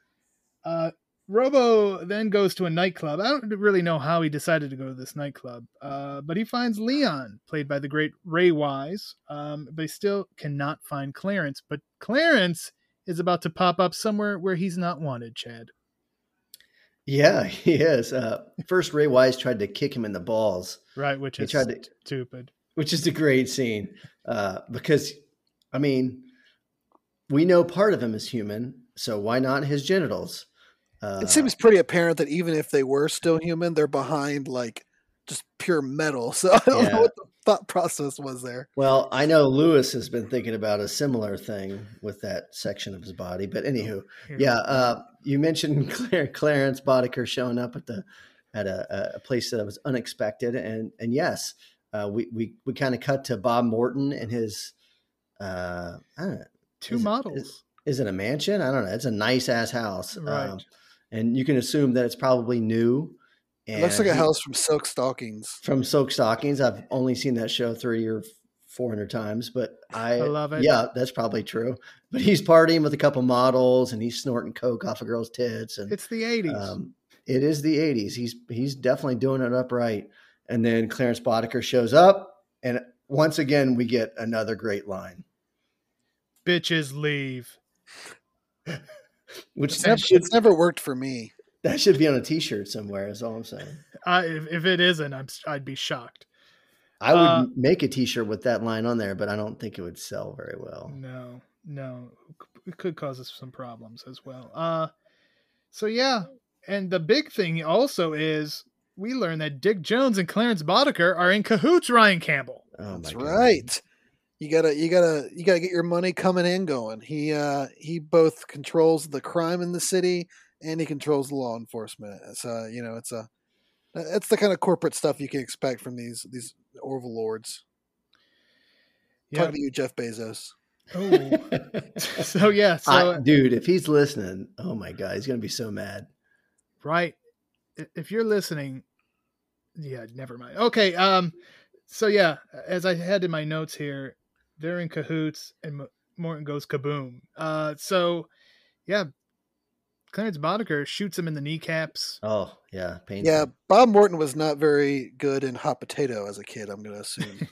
Uh, Robo then goes to a nightclub. I don't really know how he decided to go to this nightclub, uh, but he finds Leon, played by the great Ray Wise, um, but he still cannot find Clarence. But Clarence is about to pop up somewhere where he's not wanted, Chad. Yeah, he is. Uh, first, Ray Wise tried to kick him in the balls. Right, which he is tried to, stupid. Which is a great scene uh, because, I mean, we know part of him is human, so why not his genitals? Uh, it seems pretty apparent that even if they were still human, they're behind like just pure metal. So I don't yeah. know what the thought process was there. Well, I know Lewis has been thinking about a similar thing with that section of his body, but anywho, yeah. Uh, you mentioned Claire, Clarence Boddicker showing up at the, at a, a place that was unexpected. And, and yes, uh, we, we, we kind of cut to Bob Morton and his, uh, I don't know, two is models. It, is, is it a mansion? I don't know. It's a nice ass house. Right. Um, And you can assume that it's probably new. And it looks like a house from Silk Stockings. From Silk Stockings. I've only seen that show three or four hundred times, but I, I love it. Yeah, that's probably true. But he's partying with a couple models, and he's snorting coke off a girl's tits. And it's the eighties. Um, it is the eighties. He's he's definitely doing it upright. And then Clarence Boddicker shows up, and once again we get another great line: "Bitches leave." Which never, should, it's never worked for me. That should be on a T-shirt somewhere. Is all I'm saying. I, if, if it isn't, I'm I'd be shocked. I would uh, make a T-shirt with that line on there, but I don't think it would sell very well. No, no, it could cause us some problems as well. Uh, so yeah, and the big thing also is we learn that Dick Jones and Clarence Boddicker are in cahoots. Ryan Campbell. Oh, that's my God. Right. You gotta, you gotta, you gotta get your money coming and going. He, uh, he both controls the crime in the city and he controls law enforcement. So, you know, it's a, it's the kind of corporate stuff you can expect from these, these overlords. Yeah. Talking to you, Jeff Bezos. Oh, so yeah. So, I, dude, if he's listening, oh my God, he's going to be so mad. Right. If you're listening. Yeah. Never mind. Okay. Um, so yeah, as I had in my notes here, they're in cahoots, and Morton goes kaboom. Uh, so, yeah, Clarence Boddicker shoots him in the kneecaps. Oh, yeah. Painful. Yeah, Bob Morton was not very good in hot potato as a kid, I'm going to assume.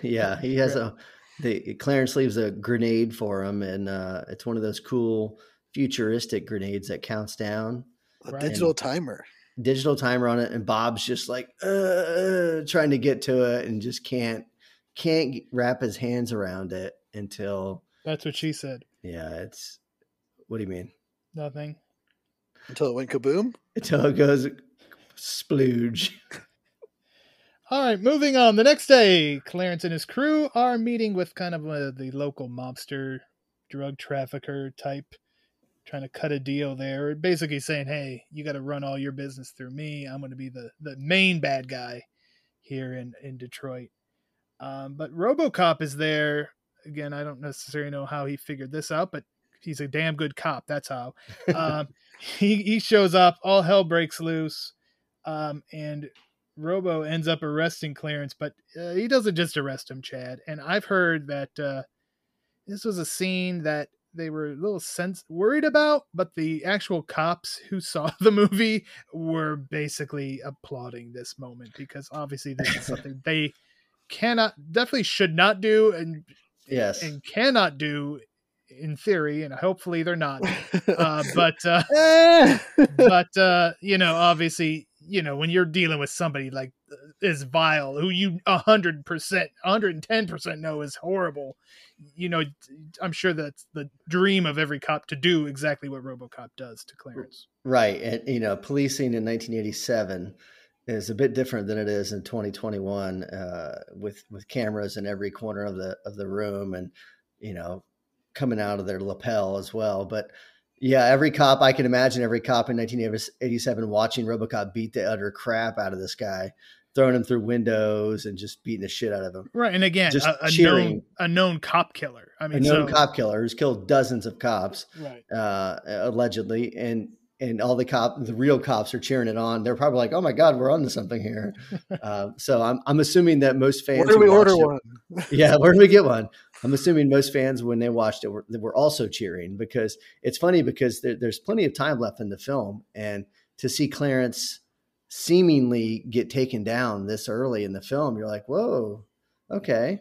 Yeah, he has a the, Clarence leaves a grenade for him, and uh, it's one of those cool futuristic grenades that counts down. A right. digital and, timer. Digital timer on it, and Bob's just like uh, trying to get to it and just can't. can't wrap his hands around it until that's what she said. Yeah. It's what do you mean? Nothing. Until it went kaboom. Until it goes splooge. All right. Moving on. The next day, Clarence and his crew are meeting with kind of uh, the local mobster drug trafficker type, trying to cut a deal there. Basically saying, hey, you got to run all your business through me. I'm going to be the, the main bad guy here in, in Detroit. Um, but RoboCop is there again. I don't necessarily know how he figured this out, but he's a damn good cop. That's how um, he, he shows up. All hell breaks loose, um, and Robo ends up arresting Clarence. But uh, he doesn't just arrest him, Chad. And I've heard that uh, this was a scene that they were a little sense worried about, but the actual cops who saw the movie were basically applauding this moment because obviously this is something they. Cannot definitely should not do and yes and cannot do in theory, and hopefully they're not uh but uh but uh you know, obviously, you know, when you're dealing with somebody like is vile, who you a hundred percent one hundred ten percent know is horrible, you know, I'm sure that's the dream of every cop to do exactly what RoboCop does to Clarence. Right. And you know, policing in nineteen eighty-seven is a bit different than it is in twenty twenty-one uh, with with cameras in every corner of the of the room, and you know, coming out of their lapel as well. But yeah, every cop I can imagine every cop in nineteen eighty-seven watching RoboCop beat the utter crap out of this guy, throwing him through windows and just beating the shit out of him. Right, and again, just a, a known a known cop killer. I mean, a known so, cop killer who's killed dozens of cops, right? Uh, allegedly, and. And all the cop, the real cops are cheering it on. They're probably like, "Oh my God, we're onto something here." Uh, so I'm, I'm assuming that most fans. Where do we order it, one? Yeah, where do we get one? I'm assuming most fans, when they watched it, were, they were also cheering, because it's funny because there, there's plenty of time left in the film, and to see Clarence seemingly get taken down this early in the film, you're like, whoa, okay,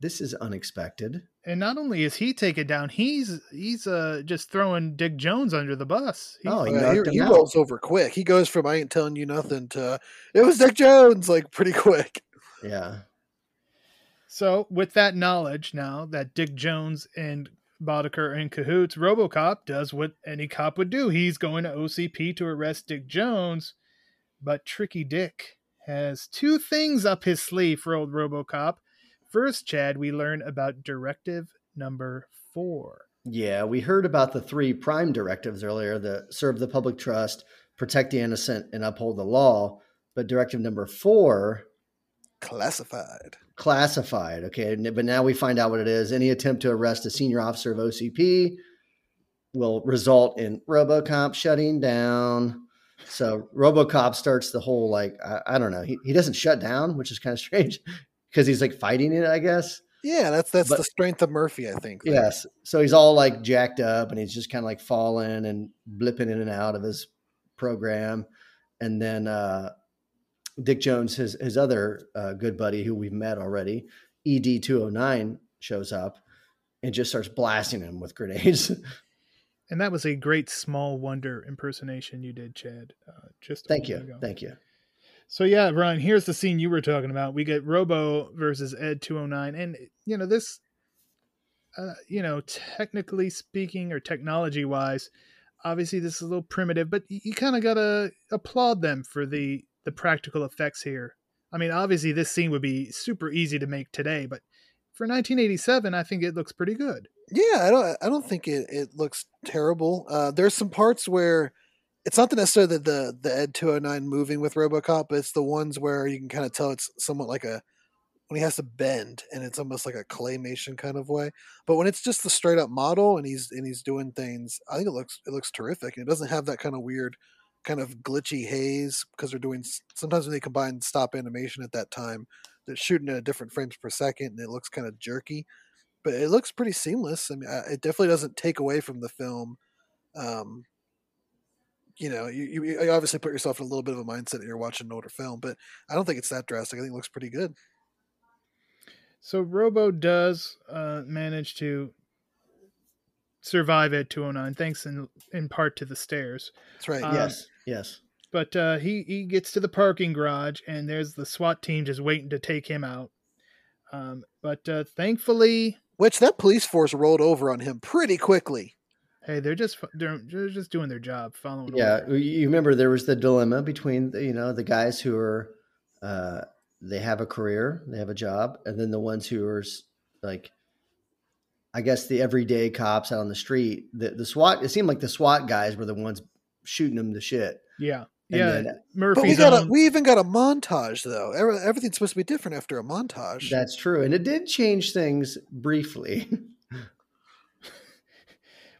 this is unexpected. And not only is he taken down, he's he's uh, just throwing Dick Jones under the bus. He's, oh, yeah, he, he rolls over quick. He goes from "I ain't telling you nothing" to "it was Dick Jones," like pretty quick. Yeah. So with that knowledge now that Dick Jones and Boddicker are in cahoots, RoboCop does what any cop would do. He's going to O C P to arrest Dick Jones, but Tricky Dick has two things up his sleeve for old RoboCop. First, Chad, we learn about directive number four. Yeah, we heard about the three prime directives earlier, the serve the public trust, protect the innocent, and uphold the law. But directive number four... Classified. Classified, okay. But now we find out what it is. Any attempt to arrest a senior officer of O C P will result in RoboCop shutting down. So RoboCop starts the whole, like, I, I don't know. He, he doesn't shut down, which is kind of strange. Because he's like fighting it, I guess. Yeah, that's that's but, the strength of Murphy, I think. Right? Yes. So he's all like jacked up, and he's just kind of like falling and blipping in and out of his program. And then uh, Dick Jones, his his other uh, good buddy who we've met already, E D two oh nine, shows up and just starts blasting him with grenades. And that was a great Small Wonder impersonation you did, Chad. Uh, just thank you. Ago. Thank you. So, yeah, Ron, here's the scene you were talking about. We get Robo versus E D two oh nine. And, you know, this, uh, you know, technically speaking or technology wise, obviously this is a little primitive, but you kind of got to applaud them for the, the practical effects here. I mean, obviously this scene would be super easy to make today, but for nineteen eighty-seven, I think it looks pretty good. Yeah, I don't, I don't think it, it looks terrible. Uh, there's some parts where it's not necessarily the, the E D two oh nine moving with RoboCop, but it's the ones where you can kind of tell it's somewhat like a, when he has to bend and it's almost like a claymation kind of way. But when it's just the straight up model and he's, and he's doing things, I think it looks, it looks terrific. And it doesn't have that kind of weird kind of glitchy haze, because they're doing, sometimes when they combine stop animation at that time, they're shooting at a different frames per second and it looks kind of jerky, but it looks pretty seamless. I mean, it definitely doesn't take away from the film. Um, You know, you, you obviously put yourself in a little bit of a mindset that you're watching an older film, but I don't think it's that drastic. I think it looks pretty good. So Robo does uh, manage to survive at two oh nine, thanks in in part to the stairs. That's right. Um, yes. Yes. But uh, he, he gets to the parking garage, and there's the SWAT team just waiting to take him out. Um, but uh, thankfully... Which that police force rolled over on him pretty quickly. Hey, they're just they're, they're just doing their job, following. Yeah, order. You remember there was the dilemma between the, you know the guys who are uh, they have a career, they have a job, and then the ones who are like, I guess the everyday cops out on the street. The the SWAT, it seemed like the SWAT guys were the ones shooting them the shit. Yeah, and yeah. Then, Murphy's but we got own... a, we even got a montage though. Everything's supposed to be different after a montage. That's true, and it did change things briefly.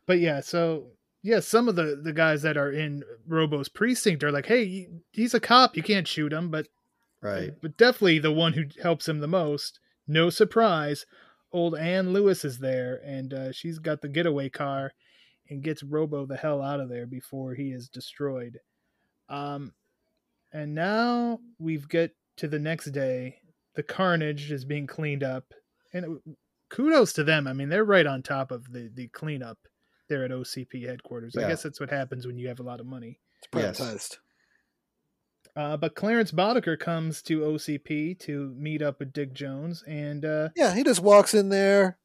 But yeah, so yeah, some of the, the guys that are in Robo's precinct are like, hey, he's a cop. You can't shoot him. But right. But definitely the one who helps him the most. No surprise. Old Ann Lewis is there, and uh, she's got the getaway car and gets Robo the hell out of there before he is destroyed. Um, and now we've get to the next day. The carnage is being cleaned up, and it, kudos to them. I mean, they're right on top of the, the cleanup there at O C P headquarters. Yeah. I guess that's what happens when you have a lot of money. It's privatized. Yes. Uh, but Clarence Boddicker comes to O C P to meet up with Dick Jones, and uh, yeah, he just walks in there.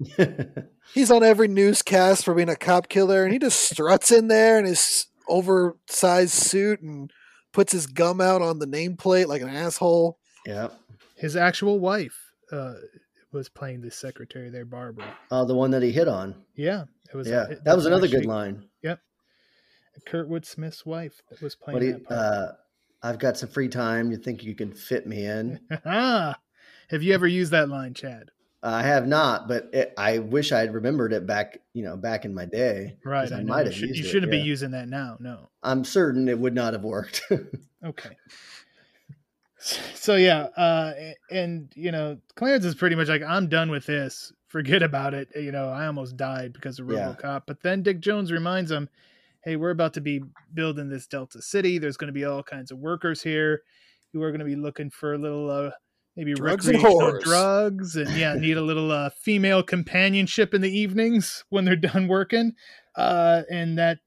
He's on every newscast for being a cop killer, and he just struts in there in his oversized suit and puts his gum out on the nameplate like an asshole. Yeah. His actual wife uh, was playing the secretary there, Barbara. Oh, uh, the one that he hit on. Yeah. It was, yeah, it, that was another good line. Yep. Kurtwood Smith's wife that was playing you, that part. Uh, I've got some free time. You think you can fit me in? Have you ever used that line, Chad? Uh, I have not, but it, I wish I had remembered it back, you know, back in my day. Right. I, I might have should, used You shouldn't it, be yeah. using that now. No, I'm certain it would not have worked. Okay. So, yeah. Uh, and, you know, Clarence is pretty much like, I'm done with this. forget about it. You know, I almost died because of RoboCop. Yeah. But then Dick Jones reminds him, hey, we're about to be building this Delta City. There's going to be all kinds of workers here who are going to be looking for a little uh, maybe drugs recreational and drugs. And yeah, need a little uh, female companionship in the evenings when they're done working. Uh, and that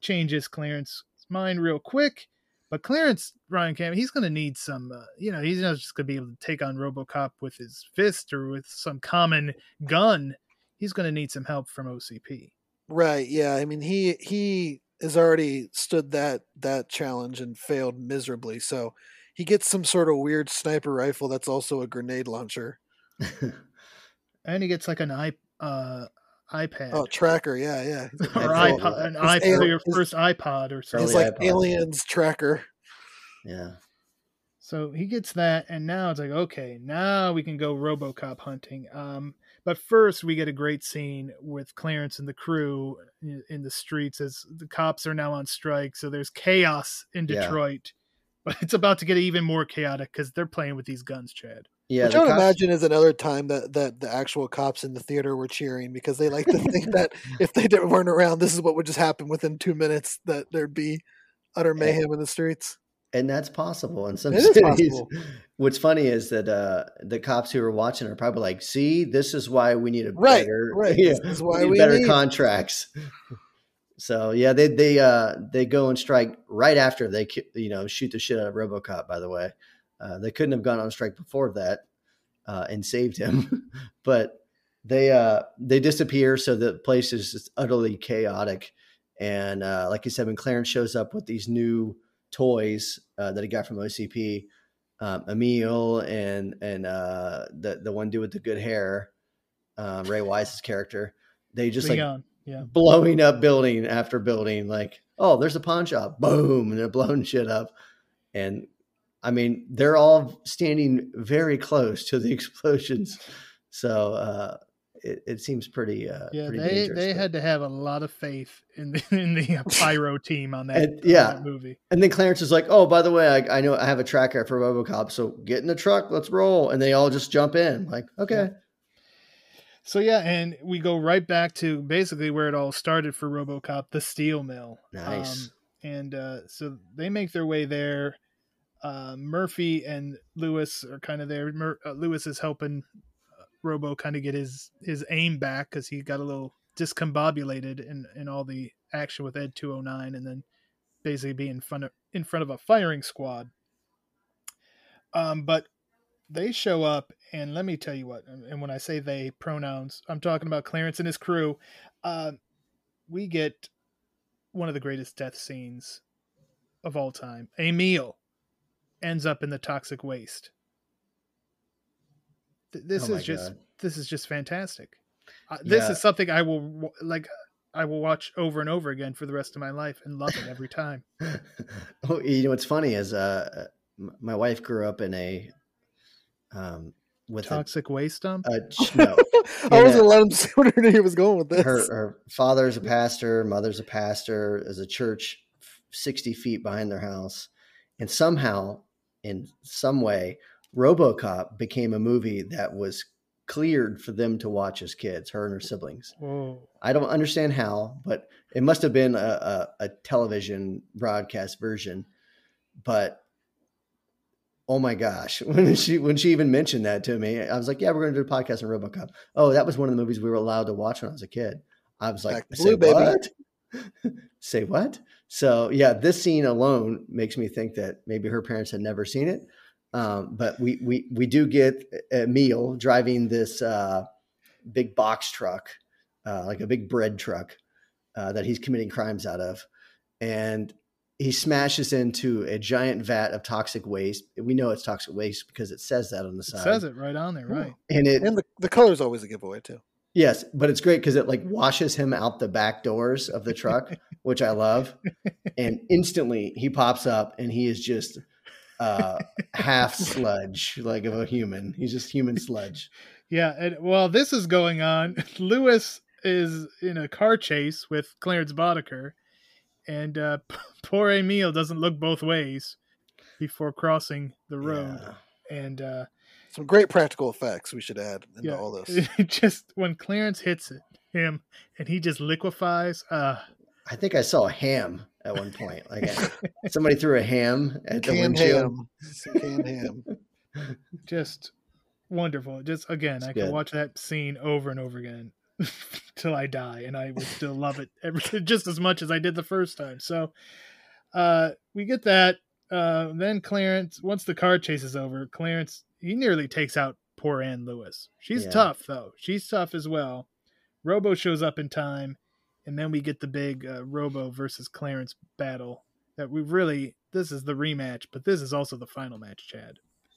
changes Clarence's mind real quick. But Clarence, Ryan Campbell, he's going to need some, uh, you know, he's not just going to be able to take on RoboCop with his fist or with some common gun. He's going to need some help from O C P. Right. Yeah. I mean, he, he has already stood that, that challenge and failed miserably. So he gets some sort of weird sniper rifle that's also a grenade launcher. And he gets like an iP- uh, iPad. Oh, tracker. Yeah. Yeah. Or iPod, an iPod, al- or your his, first iPod or something. He's like iPod. Aliens tracker. Yeah. So he gets that. And now it's like, okay, now we can go RoboCop hunting. Um, But first, we get a great scene with Clarence and the crew in the streets as the cops are now on strike. So there's chaos in Detroit, yeah. But it's about to get even more chaotic because they're playing with these guns, Chad. Yeah, which I would cops- imagine is another time that, that the actual cops in the theater were cheering because they like to think that if they didn't, weren't around, this is what would just happen within two minutes, that there'd be utter mayhem and, in the streets. And that's possible in some it cities. Is possible. What's funny is that uh, the cops who are watching are probably like, see, this is why we need a right, better, right. Yeah, this is why we need we better need. contracts. So yeah, they, they, uh, they go and strike right after they, you know, shoot the shit out of RoboCop, by the way. Uh, they couldn't have gone on strike before that uh, and saved him, but they, uh, they disappear. So the place is just utterly chaotic. And uh, like you said, when Clarence shows up with these new toys uh, that he got from O C P, Um, Emil and and uh, the the one dude with the good hair, um, Ray Wise's character, they just Leon, like yeah. blowing up building after building. Like, oh, there's a pawn shop, boom, and they're blowing shit up. And I mean, they're all standing very close to the explosions, so uh, it, it seems pretty. Uh, yeah, pretty they they but... had to have a lot of faith in the, in the pyro team on that, and, yeah. on that movie. And then Clarence is like, "Oh, by the way, I, I know I have a tracker for RoboCop, so get in the truck, let's roll." And they all just jump in, like, "Okay." Yeah. So yeah, and we go right back to basically where it all started for RoboCop, the steel mill. Nice. Um, and uh, so they make their way there. Uh, Murphy and Lewis are kind of there. Mur- uh, Lewis is helping Robo kind of get his, his aim back because he got a little discombobulated in, in all the action with E D two oh nine and then basically be in front of, in front of a firing squad. Um, but they show up, and let me tell you what, and when I say they, pronouns, I'm talking about Clarence and his crew. Uh, we get one of the greatest death scenes of all time. Emil ends up in the toxic waste. This oh is just God. This is just fantastic. Uh, this yeah. is something I will like. I will watch over and over again for the rest of my life and love it every time. Oh, you know what's funny is uh, my wife grew up in a um with toxic a, waste dump. Uh, no, I wasn't allowed to see where he was going with this. Her, her father's a pastor, mother's a pastor. There's a church sixty feet behind their house, and somehow, in some way, RoboCop became a movie that was cleared for them to watch as kids, her and her siblings. Whoa. I don't understand how, but it must have been a, a, a television broadcast version. But oh my gosh, when she when she even mentioned that to me, I was like, "Yeah, we're going to do a podcast on RoboCop." Oh, that was one of the movies we were allowed to watch when I was a kid. I was like, Black "Say Blue, what?" Baby. Say what? So yeah, this scene alone makes me think that maybe her parents had never seen it. Um, but we, we, we do get Emil driving this uh, big box truck, uh, like a big bread truck uh, that he's committing crimes out of. And he smashes into a giant vat of toxic waste. We know it's toxic waste because it says that on the side. It says it right on there, right? And it and the, the color is always a giveaway too. Yes, but it's great because it like washes him out the back doors of the truck, which I love. And instantly he pops up and he is just – uh half sludge, like of a human. He's just human sludge. Yeah. And while this is going on, Lewis is in a car chase with Clarence Boddicker, and uh poor Emil doesn't look both ways before crossing the road. Yeah. And uh Some great practical effects we should add into yeah. all this. Just when Clarence hits it, him and he just liquefies. Uh... I think I saw a ham at one point. Like I, somebody threw a ham at the windshield. Canned ham. ham. Just wonderful. Just again, it's I good. Could watch that scene over and over again till I die, and I would still love it every, just as much as I did the first time. So uh, we get that. Uh, then Clarence, once the car chase is over, Clarence, he nearly takes out poor Ann Lewis. She's yeah. tough, though. She's tough as well. Robo shows up in time, and then we get the big uh, Robo versus Clarence battle that we really, this is the rematch, but this is also the final match, Chad.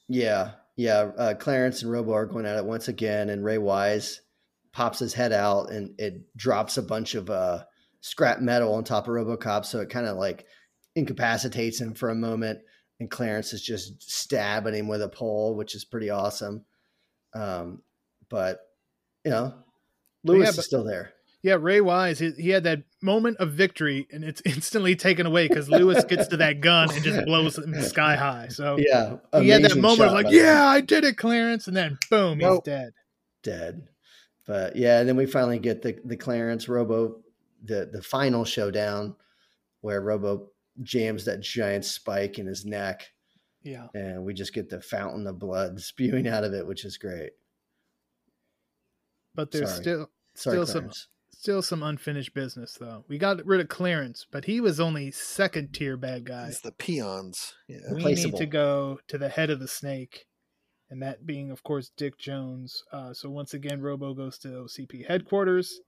Yeah, yeah. Uh, Clarence and Robo are going at it once again, and Ray Wise pops his head out, and it drops a bunch of uh, scrap metal on top of RoboCop, so it kind of like incapacitates him for a moment, and Clarence is just stabbing him with a pole, which is pretty awesome. Um, but you know, Lewis yeah, but, is still there. Yeah. Ray Wise, he, he had that moment of victory and it's instantly taken away because Lewis gets to that gun and just blows him sky high. So yeah, he had that moment of like, yeah, I did it, Clarence. And then boom, nope. he's dead. Dead. But yeah. And then we finally get the, the Clarence Robo, the, the final showdown where Robo jams that giant spike in his neck. Yeah. And we just get the fountain of blood spewing out of it, which is great. But there's Sorry. still Sorry, still Clarence. some still some unfinished business though. We got rid of Clarence, but he was only second tier bad guy. It's the peons. Yeah. We need to go to the head of the snake, and that being of course Dick Jones. Uh, so once again Robo goes to O C P headquarters.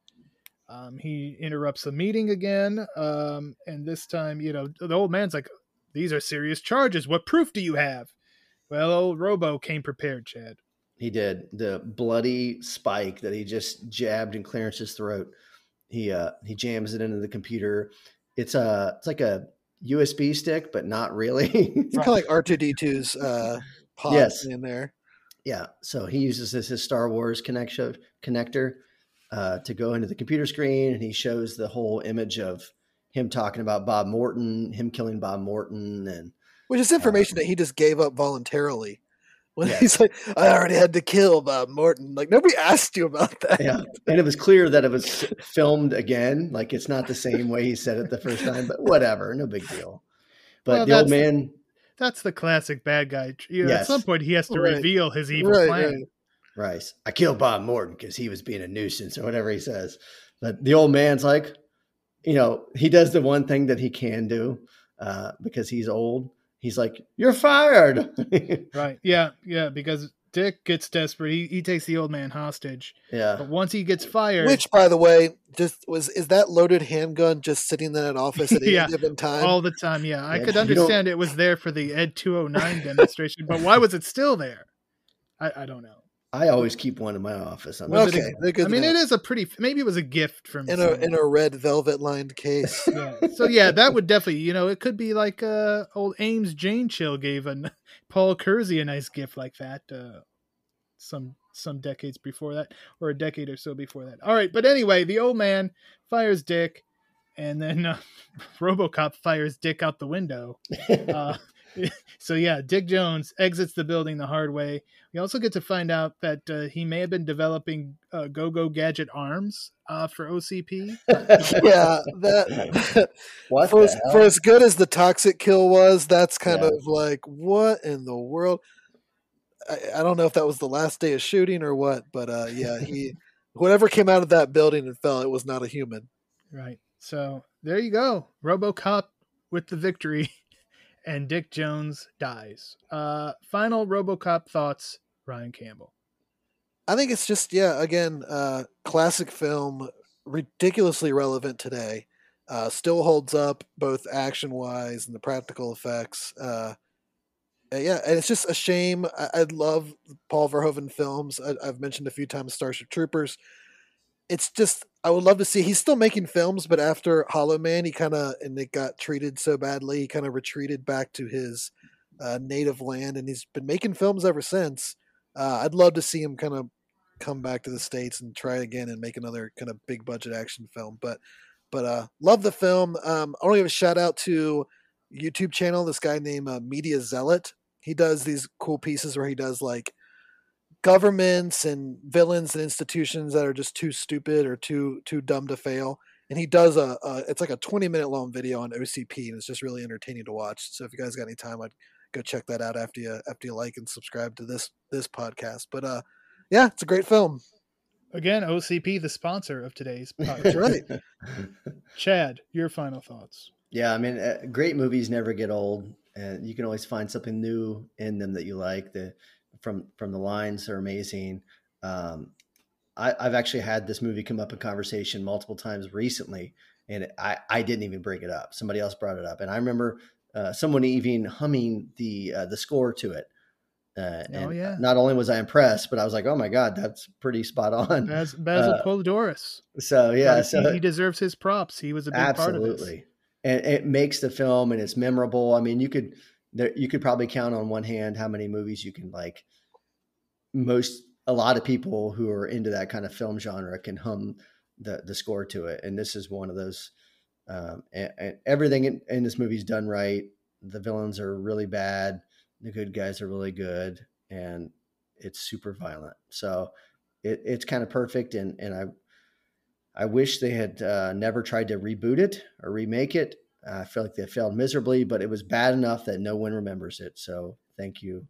Um, he interrupts the meeting again, um, and this time, you know, the old man's like, these are serious charges. What proof do you have? Well, old Robo came prepared, Chad. He did. The bloody spike that he just jabbed in Clarence's throat, he uh, he jams it into the computer. It's a, it's like a U S B stick, but not really. It's kind of like R two D two's uh, pod yes. in there. Yeah, so he uses this as Star Wars connection, connector. Uh, to go into the computer screen, and he shows the whole image of him talking about Bob Morton, him killing Bob Morton, and which is information um, that he just gave up voluntarily. When yes. he's like, "I already had to kill Bob Morton," like nobody asked you about that. Yeah, and it was clear that it was filmed again. Like it's not the same way he said it the first time, but whatever, no big deal. But well, the old man—that's the classic bad guy. You know, yes. At some point, he has to right. reveal his evil right, plan. Right. Rice. I killed Bob Morton because he was being a nuisance or whatever he says. But the old man's like, you know, he does the one thing that he can do uh, because he's old. He's like, you're fired. Right. Yeah. Yeah. Because Dick gets desperate. He he takes the old man hostage. Yeah. But once he gets fired. Which, by the way, just was is that loaded handgun just sitting in an office at any yeah, given time? All the time. Yeah. I yeah, could understand it was there for the E D two oh nine demonstration, but why was it still there? I, I don't know. I always keep one in my office. I'm okay. I mean, it is a pretty, maybe it was a gift from in a, in a red velvet lined case. Yeah. So yeah, that would definitely, you know, it could be like uh old Ames Jane Chill gave a Paul Kersey a nice gift like that. Uh, some, some decades before that, or a decade or so before that. All right. But anyway, the old man fires Dick, and then uh, RoboCop fires Dick out the window. Uh, So yeah, Dick Jones exits the building the hard way. We also get to find out that uh, he may have been developing uh, Go-Go Gadget arms uh, for O C P. Yeah, that what for, as, for as good as the toxic kill was, that's kind yeah. of like what in the world? I, I don't know if that was the last day of shooting or what, but uh, yeah, he whatever came out of that building and fell, it was not a human. Right. So there you go, RoboCop with the victory. And Dick Jones dies. Uh, final RoboCop thoughts, Ryan Campbell. I think it's just, yeah, again, uh, classic film, ridiculously relevant today. Uh, still holds up both action-wise and the practical effects. Uh, yeah, and it's just a shame. I, I love Paul Verhoeven films. I, I've mentioned a few times Starship Troopers. It's just, I would love to see, he's still making films, but after Hollow Man, he kind of, and it got treated so badly, he kind of retreated back to his uh, native land, and he's been making films ever since. Uh, I'd love to see him kind of come back to the States and try again and make another kind of big budget action film. But, but uh, love the film. Um, I want to give a shout out to YouTube channel, this guy named uh, Media Zealot. He does these cool pieces where he does like governments and villains and institutions that are just too stupid or too too dumb to fail. And he does a, a it's like a twenty minute long video on O C P, and it's just really entertaining to watch. So if you guys got any time, I'd go check that out after you after you like and subscribe to this this podcast. But uh, yeah, it's a great film. Again, O C P, the sponsor of today's podcast. That's right. Chad, your final thoughts. Yeah, I mean, uh, great movies never get old, and you can always find something new in them that you like. The from from the lines are amazing. Um, I, I've actually had this movie come up in conversation multiple times recently, and I, I didn't even bring it up. Somebody else brought it up, and I remember uh, someone even humming the uh, the score to it. Uh, and oh, yeah. Not only was I impressed, but I was like, oh my God, that's pretty spot on. Baz, Basil uh, Polidoris. So yeah, so he, he deserves his props. He was a big absolutely. part of this. And it makes the film, and it's memorable. I mean, you could, there, you could probably count on one hand how many movies you can like most, a lot of people who are into that kind of film genre can hum the, the score to it. And this is one of those, um, and, and everything in, in this movie is done right. The villains are really bad. The good guys are really good, and it's super violent. So it, it's kind of perfect. And, and I, I wish they had uh, never tried to reboot it or remake it. Uh, I feel like they failed miserably, but it was bad enough that no one remembers it. So thank you.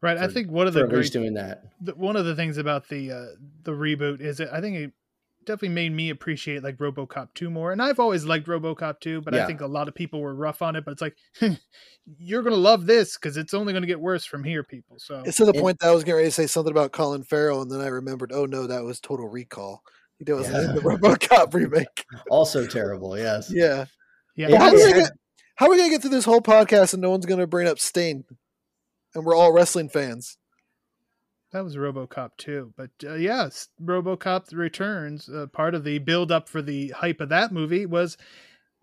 Right. For, I think one of the great doing that. The, one of the things about the, uh, the reboot is that I think it definitely made me appreciate like RoboCop two more. And I've always liked RoboCop two, but yeah. I think a lot of people were rough on it, but it's like, you're going to love this because it's only going to get worse from here, people. So it's to the point that I was getting ready to say something about Colin Farrell. And then I remembered, oh no, that was Total Recall. It was yeah. the RoboCop remake. Also terrible, yes. Yeah. yeah. yeah. How, are get, how are we going to get through this whole podcast and no one's going to bring up Sting? And we're all wrestling fans. That was RoboCop two. But uh, yeah, RoboCop Returns, uh, part of the build-up for the hype of that movie was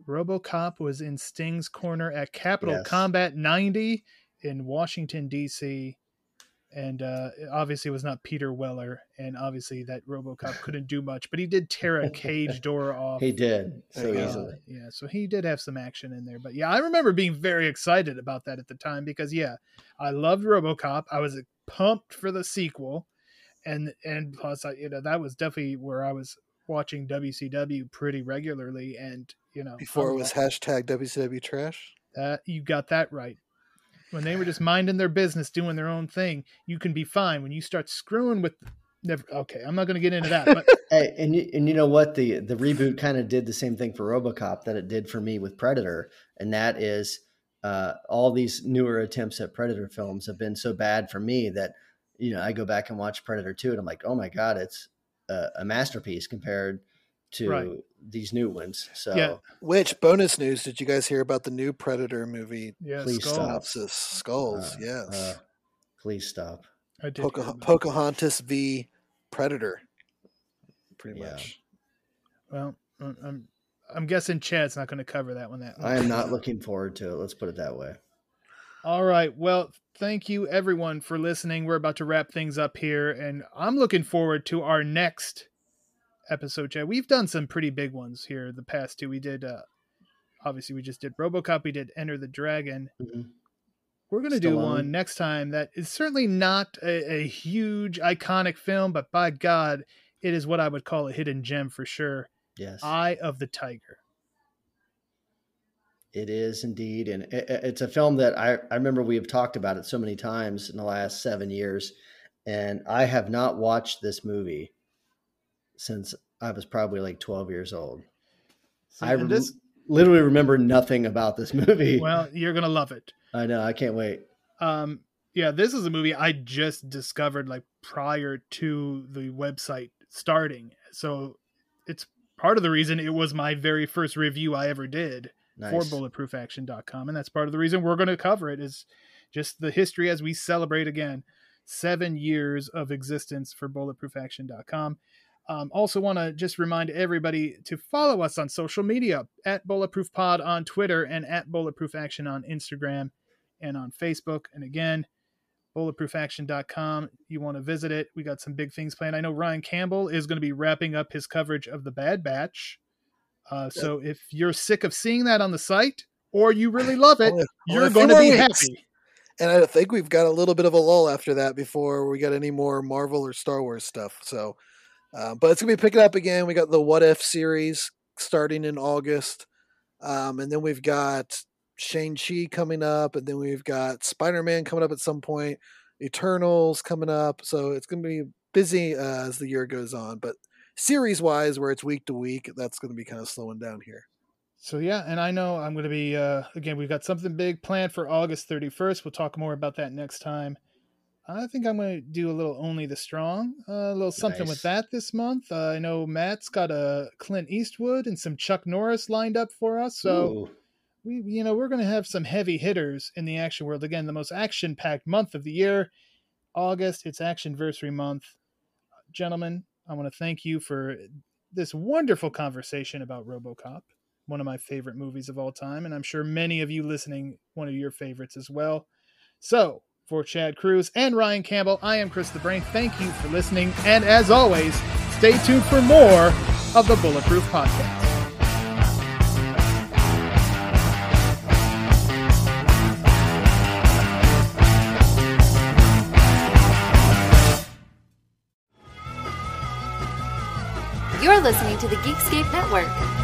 RoboCop was in Sting's corner at Capitol yes. Combat ninety in Washington, D C, and uh, obviously it was not Peter Weller, and obviously that RoboCop couldn't do much, but he did tear a cage door off. He did so uh, easily. Yeah, so he did have some action in there. But yeah, I remember being very excited about that at the time because yeah, I loved RoboCop. I was pumped for the sequel, and and plus I, you know, that was definitely where I was watching W C W pretty regularly, and you know before I'm it was like, hashtag W C W trash. Uh, you got that right. When they were just minding their business, doing their own thing, you can be fine. When you start screwing with, never. Okay, I'm not going to get into that. But hey, and you, and you know what? The the reboot kind of did the same thing for RoboCop that it did for me with Predator, and that is uh, all these newer attempts at Predator films have been so bad for me that you know I go back and watch Predator two, and I'm like, oh my God, it's a, a masterpiece compared to right. these new ones. So yeah. Which bonus news, did you guys hear about the new Predator movie? Yeah, please stop. Skulls, Skulls uh, yes. Uh, please stop. I did Poca- Pocahontas v. Predator. Pretty yeah. much. Well, I'm I'm guessing Chad's not going to cover that one. That I am not looking forward to it. Let's put it that way. All right. Well, thank you everyone for listening. We're about to wrap things up here, and I'm looking forward to our next episode, Chad. We've done some pretty big ones here the past two. We did uh obviously we just did RoboCop, we did Enter the Dragon. Mm-hmm. We're gonna Still do on. one next time that is certainly not a, a huge iconic film, but by God, it is what I would call a hidden gem for sure. Yes. Eye of the Tiger. It is indeed, and it, it's a film that I, I remember we have talked about it so many times in the last seven years, and I have not watched this movie since I was probably like twelve years old. See, I rem- this... literally remember nothing about this movie. Well, you're going to love it. I know. I can't wait. Um, yeah, this is a movie I just discovered like prior to the website starting. So it's part of the reason it was my very first review I ever did nice. for bulletproof action dot com. And that's part of the reason we're going to cover it is just the history as we celebrate again, seven years of existence for bulletproof action dot com. Um, also want to just remind everybody to follow us on social media at Bulletproof Pod on Twitter and at Bulletproof Action on Instagram and on Facebook. And again, bulletproof action dot com. You want to visit it. We got some big things planned. I know Ryan Campbell is going to be wrapping up his coverage of the Bad Batch. Uh, yep. So if you're sick of seeing that on the site or you really love it, well, you're well, going to be weeks. happy. And I think we've got a little bit of a lull after that before we got any more Marvel or Star Wars stuff. So, uh, but it's going to be picking up again. We got the What If series starting in August. Um, and then we've got Shang-Chi coming up. And then we've got Spider-Man coming up at some point. Eternals coming up. So it's going to be busy uh, as the year goes on. But series-wise, where it's week to week, that's going to be kind of slowing down here. So, yeah, and I know I'm going to be, uh, again, we've got something big planned for August thirty-first. We'll talk more about that next time. I think I'm going to do a little Only the Strong, uh, a little something nice with that this month. Uh, I know Matt's got a Clint Eastwood and some Chuck Norris lined up for us. So, we, you know, we're going to have some heavy hitters in the action world. Again, the most action-packed month of the year, August. It's Actionversary month. Gentlemen, I want to thank you for this wonderful conversation about RoboCop, one of my favorite movies of all time. And I'm sure many of you listening, one of your favorites as well. So for Chad Cruz and Ryan Campbell, I am Chris the Brain. Thank you for listening. And as always, stay tuned for more of the Bulletproof Podcast. You're listening to the Geekscape Network.